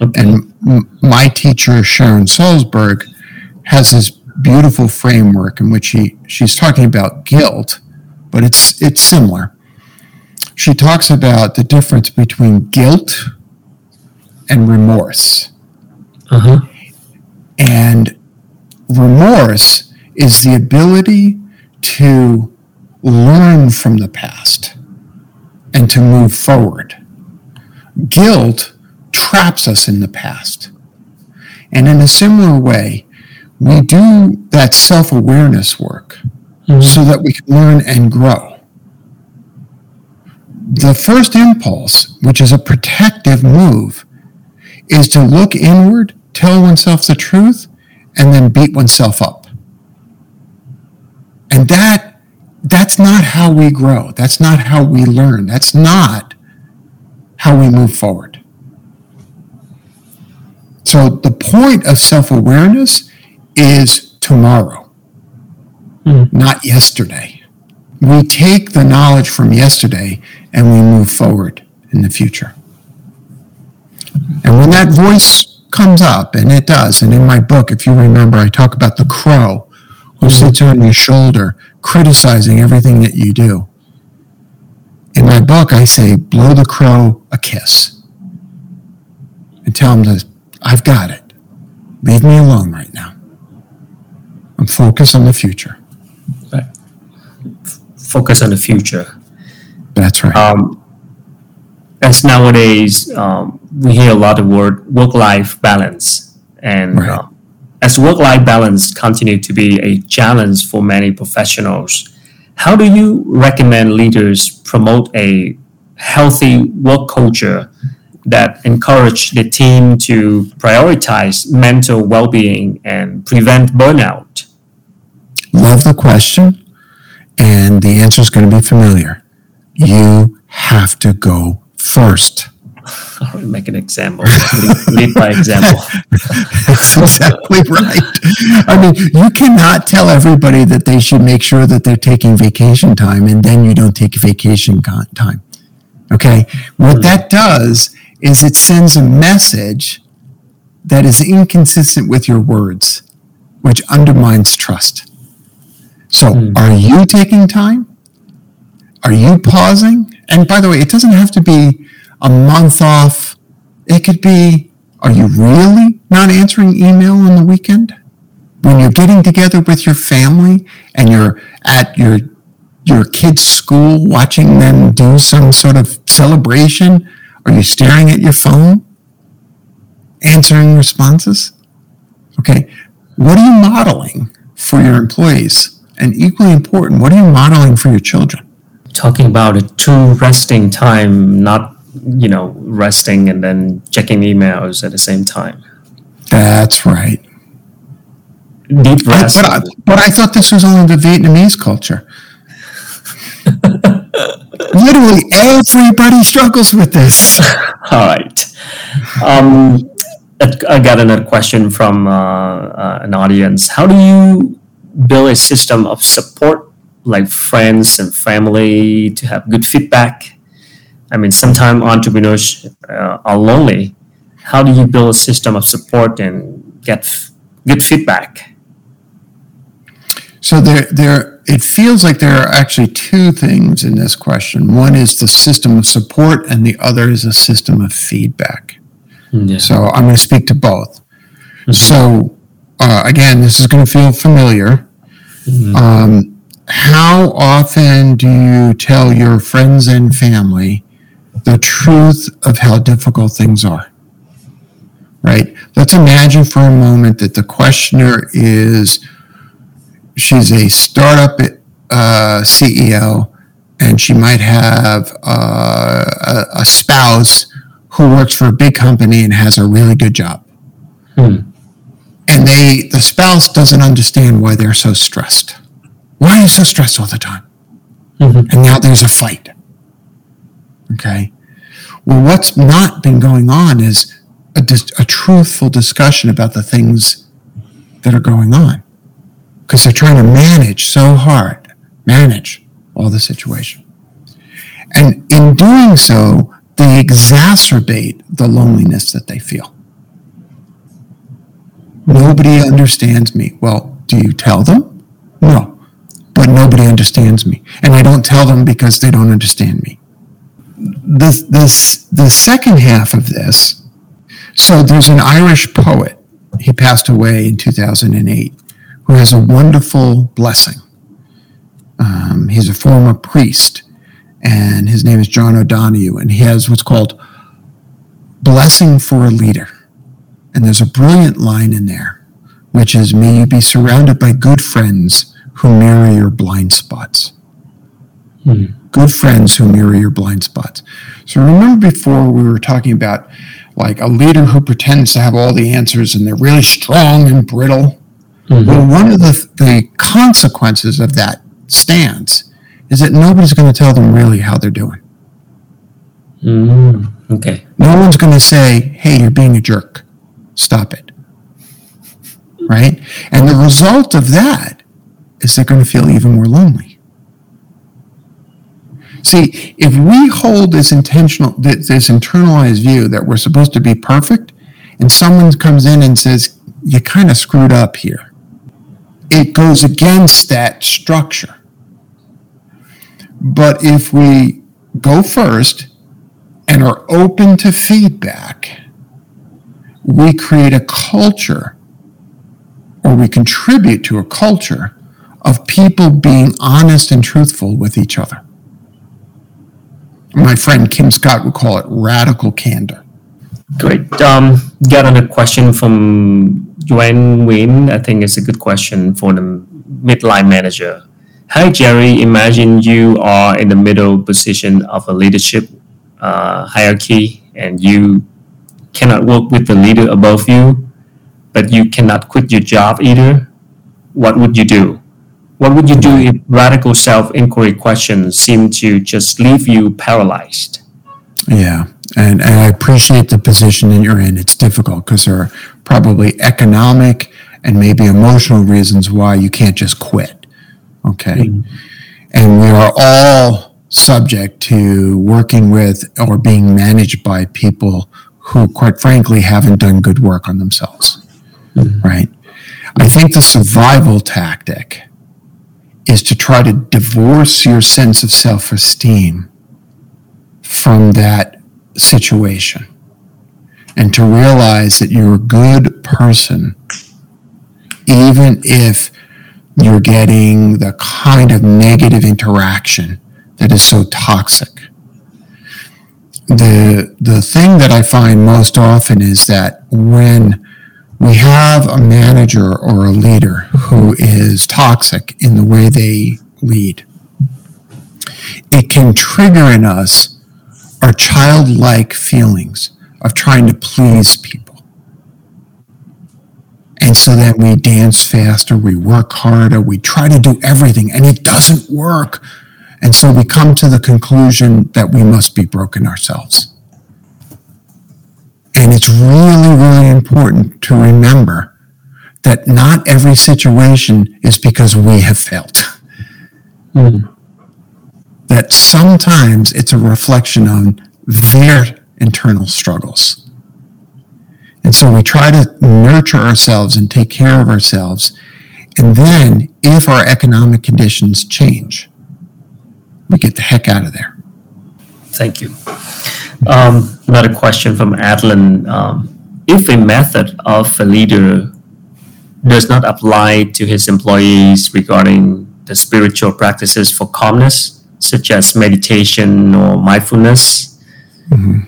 Okay. And m- my teacher, Sharon Salzberg, has this beautiful framework in which she, she's talking about guilt, but it's it's similar. She talks about the difference between guilt and remorse. Uh-huh. And remorse is the ability to learn from the past and to move forward. Guilt traps us in the past. And in a similar way, we do that self-awareness work mm-hmm. so that we can learn and grow. The first impulse, which is a protective move, is to look inward, tell oneself the truth, and then beat oneself up. And that that's not how we grow. That's not how we learn. That's not how we move forward. So the point of self-awareness is tomorrow, mm. not yesterday. We take the knowledge from yesterday and we move forward in the future. And when that voice comes up, and it does, and in my book, if you remember, I talk about the crow who sits on your shoulder criticizing everything that you do. In my book, I say, blow the crow a kiss and tell him, to, I've got it. Leave me alone right now. I'm focused on the future. Right. Focus on the future. That's right. Um, as nowadays, um, we hear a lot of word work-life balance, and right. uh, as work-life balance continue to be a challenge for many professionals, how do you recommend leaders promote a healthy work culture that encourage the team to prioritize mental well-being and prevent burnout? Love the question, and the answer is going to be familiar. You have to go first. I'll make an example. Lead, lead by example. That's exactly right. I mean, you cannot tell everybody that they should make sure that they're taking vacation time and then you don't take vacation time. Okay? What that does is it sends a message that is inconsistent with your words, which undermines trust. So mm. are you taking time? Are you pausing? And by the way, it doesn't have to be a month off. It could be, are you really not answering email on the weekend? When you're getting together with your family and you're at your your kids' school watching them do some sort of celebration, are you staring at your phone, answering responses? Okay, what are you modeling for your employees? And equally important, what are you modeling for your children? Talking about a two resting time, not, you know, resting and then checking emails at the same time. That's right. Deep rest. But I, but I thought this was only the Vietnamese culture. Literally, everybody struggles with this. All right. Um, I got another question from uh, uh, an audience. How do you build a system of support, like friends and family, to have good feedback? I mean, sometimes entrepreneurs uh, are lonely. How do you build a system of support and get f- good feedback? So there, there, it feels like there are actually two things in this question. One is the system of support, and the other is a system of feedback. Yeah. So I'm going to speak to both. Mm-hmm. So uh, again, this is going to feel familiar. Mm-hmm. Um, how often do you tell your friends and family the truth of how difficult things are? Right? Let's imagine for a moment that the questioner is, she's a startup uh, C E O, and she might have uh, a, a spouse who works for a big company and has a really good job. Hmm. And they, the spouse doesn't understand why they're so stressed. Why are you so stressed all the time? Mm-hmm. And now there's a fight. Okay. Well, what's not been going on is a, dis- a truthful discussion about the things that are going on, because they're trying to manage so hard, manage all the situation. And in doing so, they exacerbate the loneliness that they feel. Nobody understands me. Well, do you tell them? No, but nobody understands me. And I don't tell them because they don't understand me. The, the, the second half of this, so there's an Irish poet. He passed away in two thousand eight. Who has a wonderful blessing. Um, he's a former priest, and his name is John O'Donoghue, and he has what's called Blessing for a Leader. And there's a brilliant line in there, which is, may you be surrounded by good friends who mirror your blind spots. Hmm. good friends who mirror your blind spots. So remember before we were talking about like a leader who pretends to have all the answers and they're really strong and brittle. Mm-hmm. Well, one of the, the consequences of that stance is that nobody's going to tell them really how they're doing. Mm-hmm. Okay. No one's going to say, hey, you're being a jerk. Stop it. Right? And the result of that is they're going to feel even more lonely. See, if we hold this intentional, this internalized view that we're supposed to be perfect, and someone comes in and says, you kind of screwed up here, it goes against that structure. But if we go first and are open to feedback, we create a culture, or we contribute to a culture of people being honest and truthful with each other. My friend Kim Scott would call it radical candor. Great. Um, got another question from Joanne Wynn. I think it's a good question for the midline manager. Hi, Jerry. Imagine you are in the middle position of a leadership uh, hierarchy and you cannot work with the leader above you, but you cannot quit your job either. What would you do? What would you do if radical self-inquiry questions seem to just leave you paralyzed? Yeah, and, and I appreciate the position that you're in. It's difficult because there are probably economic and maybe emotional reasons why you can't just quit, okay? Mm-hmm. And we are all subject to working with or being managed by people who, quite frankly, haven't done good work on themselves, mm-hmm. right? I think the survival tactic is to try to divorce your sense of self-esteem from that situation and to realize that you're a good person even if you're getting the kind of negative interaction that is so toxic. The, the thing that I find most often is that when we have a manager or a leader who is toxic in the way they lead, it can trigger in us our childlike feelings of trying to please people. And so then we dance faster, we work harder, we try to do everything, and it doesn't work. And so we come to the conclusion that we must be broken ourselves. And it's really, really important to remember that not every situation is because we have failed. Mm. That sometimes it's a reflection on their internal struggles. And so we try to nurture ourselves and take care of ourselves. And then if our economic conditions change, we get the heck out of there. Thank you. Um, another question from Adlin. Um, if a method of a leader does not apply to his employees regarding the spiritual practices for calmness, such as meditation or mindfulness, mm-hmm.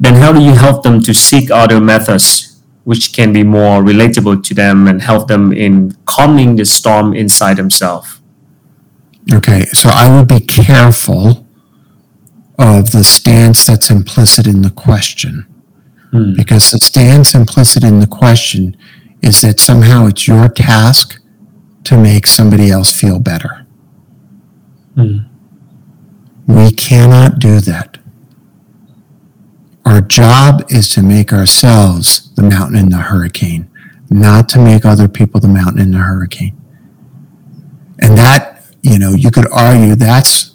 then how do you help them to seek other methods which can be more relatable to them and help them in calming the storm inside themselves? Okay, so I would be careful of the stance that's implicit in the question. Hmm. Because the stance implicit in the question is that somehow it's your task to make somebody else feel better. Hmm. We cannot do that. Our job is to make ourselves the mountain in the hurricane, not to make other people the mountain in the hurricane. And that, you know, you could argue that's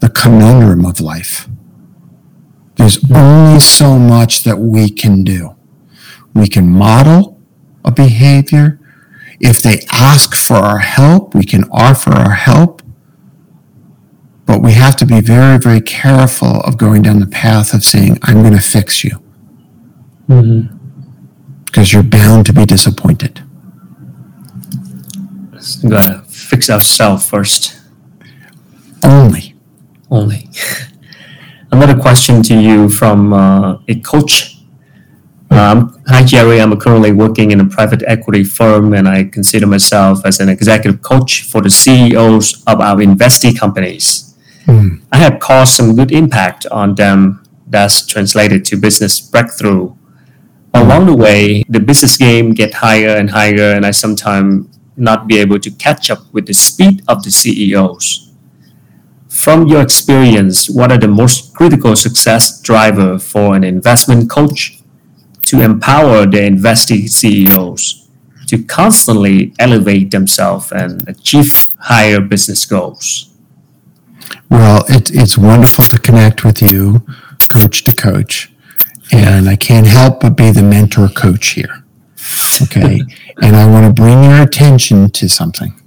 the conundrum of life. There's only so much that we can do. We can model a behavior. If they ask for our help, we can offer our help. But we have to be very, very careful of going down the path of saying, I'm going to fix you. Mm-hmm. Because you're bound to be disappointed. We've got to fix ourselves first. Only. Only. Another question to you from uh, a coach. Um, Hi, Jerry. I'm currently working in a private equity firm, and I consider myself as an executive coach for the C E Os of our investee companies. Mm. I have caused some good impact on them. That's translated to business breakthrough. Along the way, the business game get higher and higher, and I sometimes not be able to catch up with the speed of the C E Os. From your experience, what are the most critical success driver for an investment coach to empower the investing C E Os to constantly elevate themselves and achieve higher business goals? Well, it, it's wonderful to connect with you, coach to coach. And I can't help but be the mentor coach here. Okay. And I want to bring your attention to something,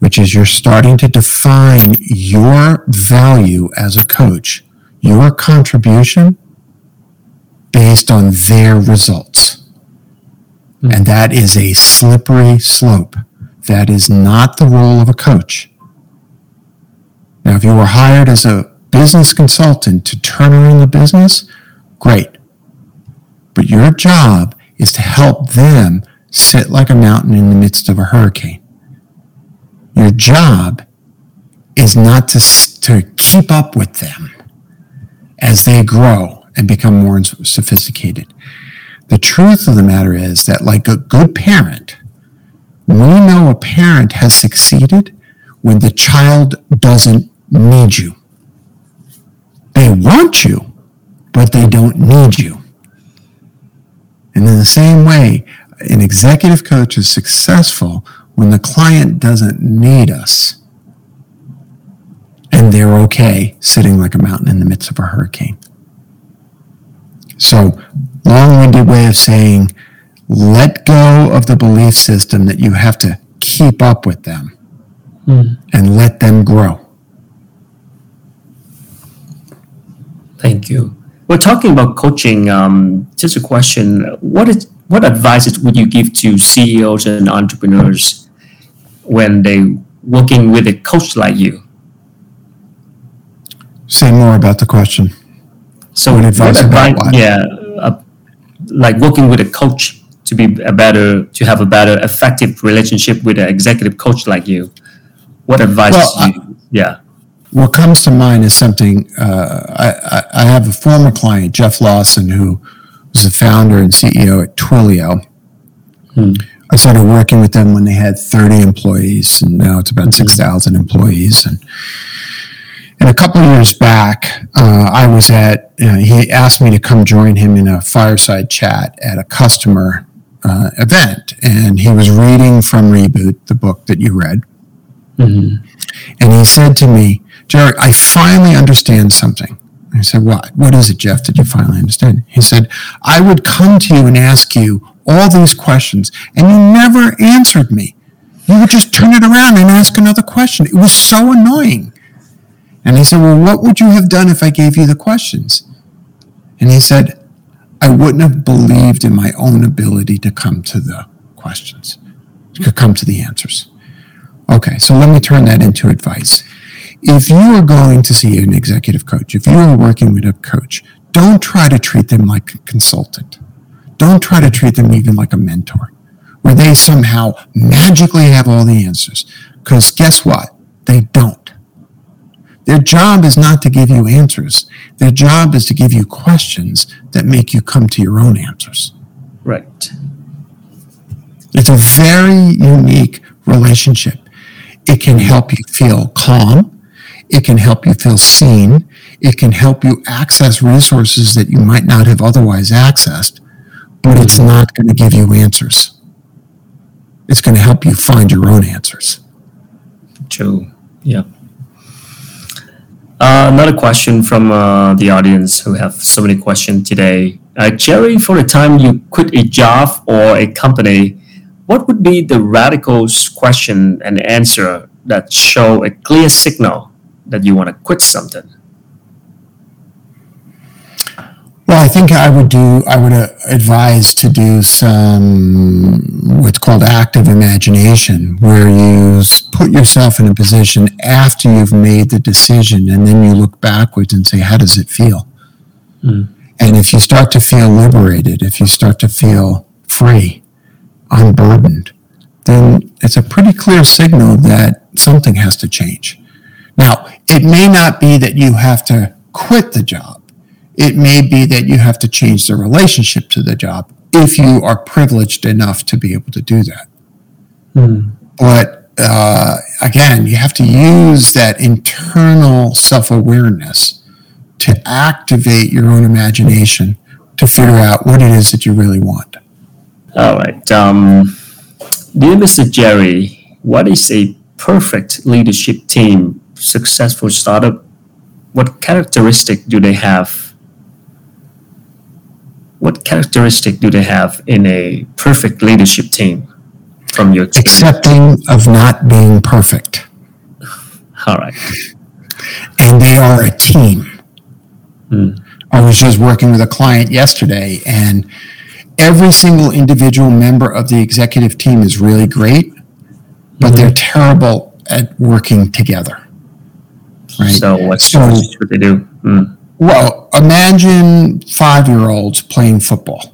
which is you're starting to define your value as a coach, your contribution based on their results. Mm-hmm. And that is a slippery slope. That is not the role of a coach. Now, if you were hired as a business consultant to turn around the business, great. But your job is to help them sit like a mountain in the midst of a hurricane. Your job is not to, to keep up with them as they grow and become more sophisticated. The truth of the matter is that, like a good parent, we know a parent has succeeded when the child doesn't need you. They want you, but they don't need you. And in the same way, an executive coach is successful when the client doesn't need us and they're okay sitting like a mountain in the midst of a hurricane. So, long-winded way of saying, let go of the belief system that you have to keep up with them mm. and let them grow. Thank you. We're talking about coaching. Um, just a question. What is what advice would you give to C E Os and entrepreneurs when they're working with a coach like you? Say more about the question. So what advice, what advice about what? Yeah, uh, like working with a coach to be a better, to have a better effective relationship with an executive coach like you. What advice? Well, I, you, yeah. What comes to mind is something, uh, I, I have a former client, Jeff Lawson, who was the founder and C E O at Twilio. Hmm. I started working with them when they had thirty employees, and now it's about mm-hmm. six thousand employees. And, and a couple of years back, uh, I was at, you know, he asked me to come join him in a fireside chat at a customer uh, event. And he was reading from Reboot, the book that you read. Mm-hmm. And he said to me, Jerry, I finally understand something. I said, what? What is it, Jeff, that you finally understand? He said, I would come to you and ask you all these questions, and you never answered me. You would just turn it around and ask another question. It was so annoying. And he said, well, what would you have done if I gave you the questions? And he said, I wouldn't have believed in my own ability to come to the questions, to come to the answers. Okay, so let me turn that into advice. If you are going to see an executive coach, if you are working with a coach, don't try to treat them like a consultant. Don't try to treat them even like a mentor, where they somehow magically have all the answers. Because guess what? They don't. Their job is not to give you answers. Their job is to give you questions that make you come to your own answers. Right. It's a very unique relationship. It can help you feel calm. It can help you feel seen. It can help you access resources that you might not have otherwise accessed, but it's not going to give you answers. It's going to help you find your own answers. True. Yeah. Uh, another question from uh, the audience who have so many questions today. Uh, Jerry, for the time you quit a job or a company, what would be the radical question and answer that show a clear signal that you want to quit something? Well, I think I would do, I would uh, advise to do some, what's called active imagination, where you put yourself in a position after you've made the decision, and then you look backwards and say, how does it feel? Mm. And if you start to feel liberated, if you start to feel free, unburdened, then it's a pretty clear signal that something has to change. Now, it may not be that you have to quit the job. It may be that you have to change the relationship to the job if you are privileged enough to be able to do that. Mm. But uh, again, you have to use that internal self-awareness to activate your own imagination to figure out what it is that you really want. All right. Um, dear Mister Jerry, what is a perfect leadership team, successful startup? What characteristic do they have? What characteristic do they have in a perfect leadership team from your team? Accepting of not being perfect. All right. And they are a team. Mm. I was just working with a client yesterday, and every single individual member of the executive team is really great, but mm-hmm. they're terrible at working together. Right? So what so, should they do? Mm. Well, imagine five-year-olds playing football.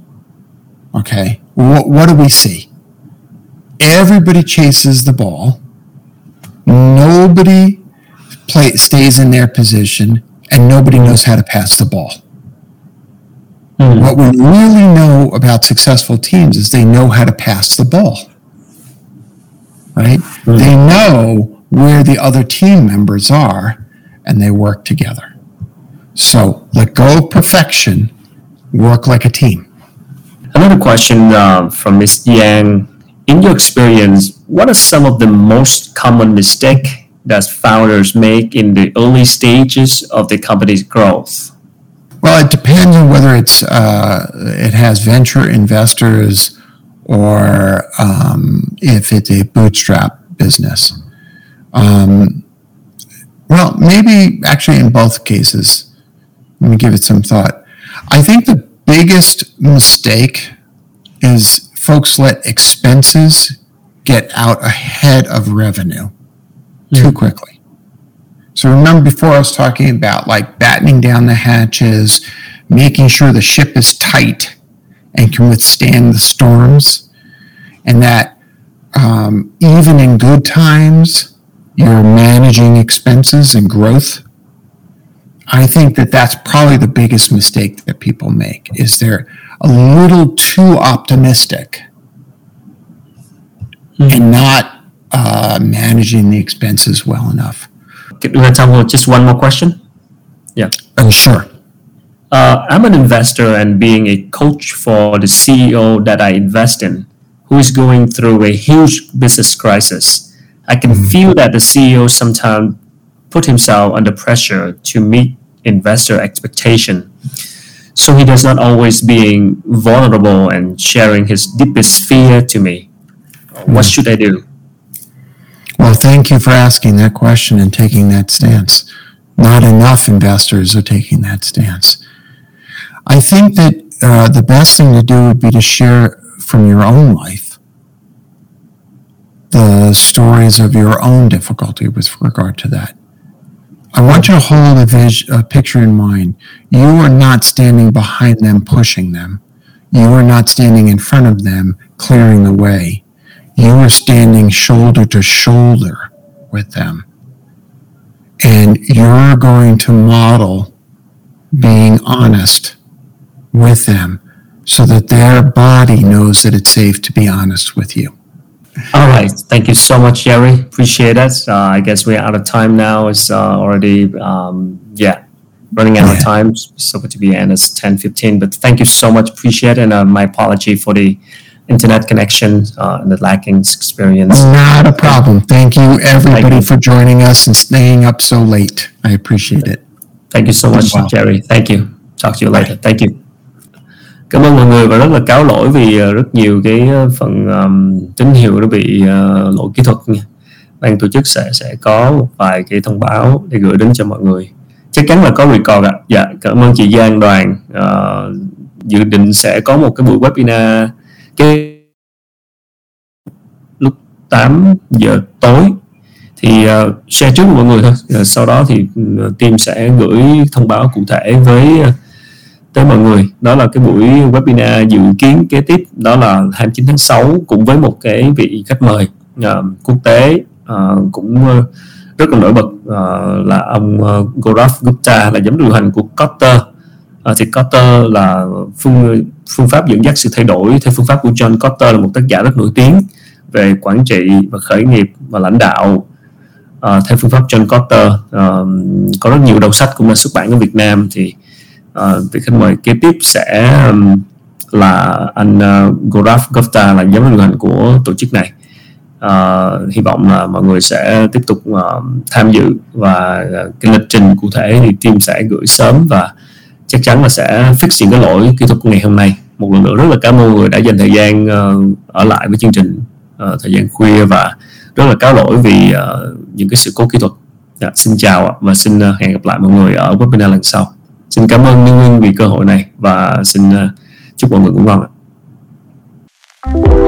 Okay, what, what do we see? Everybody chases the ball. Nobody play, stays in their position, and nobody knows how to pass the ball. Mm. What we really know about successful teams is they know how to pass the ball, right? Mm. They know where the other team members are, and they work together. So let go of perfection, work like a team. Another question uh, from Miz Yang. In your experience, what are some of the most common mistakes that founders make in the early stages of the company's growth? Well, it depends on whether it's uh, it has venture investors or um, if it's a bootstrap business. Um, well, maybe actually in both cases. Let me give it some thought. I think the biggest mistake is folks let expenses get out ahead of revenue mm. too quickly. So remember before I was talking about like battening down the hatches, making sure the ship is tight and can withstand the storms, and that um, even in good times, you're managing expenses and growth. I think that that's probably the biggest mistake that people make, is they're a little too optimistic mm-hmm. and not uh, managing the expenses well enough. We're going to talk about just one more question. Yeah. Oh, sure. Uh, I'm an investor, and being a coach for the C E O that I invest in, who is going through a huge business crisis, I can mm-hmm. feel that the C E O sometimes put himself under pressure to meet investor expectation. So he does not always being vulnerable and sharing his deepest fear to me. Mm-hmm. What should I do? Well, thank you for asking that question and taking that stance. Not enough investors are taking that stance. I think that uh, the best thing to do would be to share from your own life the stories of your own difficulty with regard to that. I want you to hold a, vis- a picture in mind. You are not standing behind them, pushing them. You are not standing in front of them, clearing the way. You are standing shoulder to shoulder with them. And you're going to model being honest with them so that their body knows that it's safe to be honest with you. All right. Thank you so much, Jerry. Appreciate that. Uh, I guess we're out of time now. It's uh, already, um, yeah, running out yeah. of time. It's supposed to be end. It's ten fifteen. But thank you so much. Appreciate it. And uh, my apology for the internet connection uh, and the lacking experience. Not a problem. Thank you, everybody, Thank you. for joining us and staying up so late. I appreciate it. Thank you so much, wow. Jerry. Thank you. Talk to you later. Thank you. Cảm ơn mọi người, và rất là cáo lỗi vì rất nhiều cái phần um, tín hiệu nó bị uh, lỗi kỹ thuật nha. Ban tổ chức sẽ sẽ có một vài cái thông báo để gửi đến cho mọi người. Chắc chắn là có record ạ. À. Dạ, cảm ơn chị Giang Đoàn. Uh, dự định sẽ có một cái buổi webinar Cái lúc tám giờ tối thì uh, share trước với mọi người thôi, rồi sau đó thì uh, team sẽ gửi thông báo cụ thể với uh, tới mọi người. Đó là cái buổi webinar dự kiến kế tiếp, đó là hai mươi chín tháng sáu, cũng với một cái vị khách mời uh, quốc tế, uh, cũng uh, rất là nổi bật uh, là ông uh, Gaurav Gupta là giám điều hành của Kotter. Uh, thì Kotter là phương phương pháp dẫn dắt sự thay đổi theo phương pháp của John Kotter, là một tác giả rất nổi tiếng về quản trị và khởi nghiệp và lãnh đạo uh, theo phương pháp John Kotter. Uh, có rất nhiều đầu sách cũng đã xuất bản ở Việt Nam. Thì uh, vị khách mời kế tiếp sẽ um, là anh uh, Gaurav Gupta, là giám điều hành của tổ chức này. Uh, hy vọng là mọi người sẽ tiếp tục uh, tham dự, và uh, cái lịch trình cụ thể thì team sẽ gửi sớm, và chắc chắn là sẽ fix những cái lỗi kỹ thuật của ngày hôm nay. Một lần nữa rất là cảm ơn người đã dành thời gian uh, ở lại với chương trình uh, thời gian khuya, và rất là cáo lỗi vì uh, những cái sự cố kỹ thuật. Dạ, xin chào và xin uh, hẹn gặp lại mọi người ở webinar lần sau. Xin cảm ơn Nguyên Nguyên vì cơ hội này, và xin uh, chúc mọi người ngủ ngon ạ.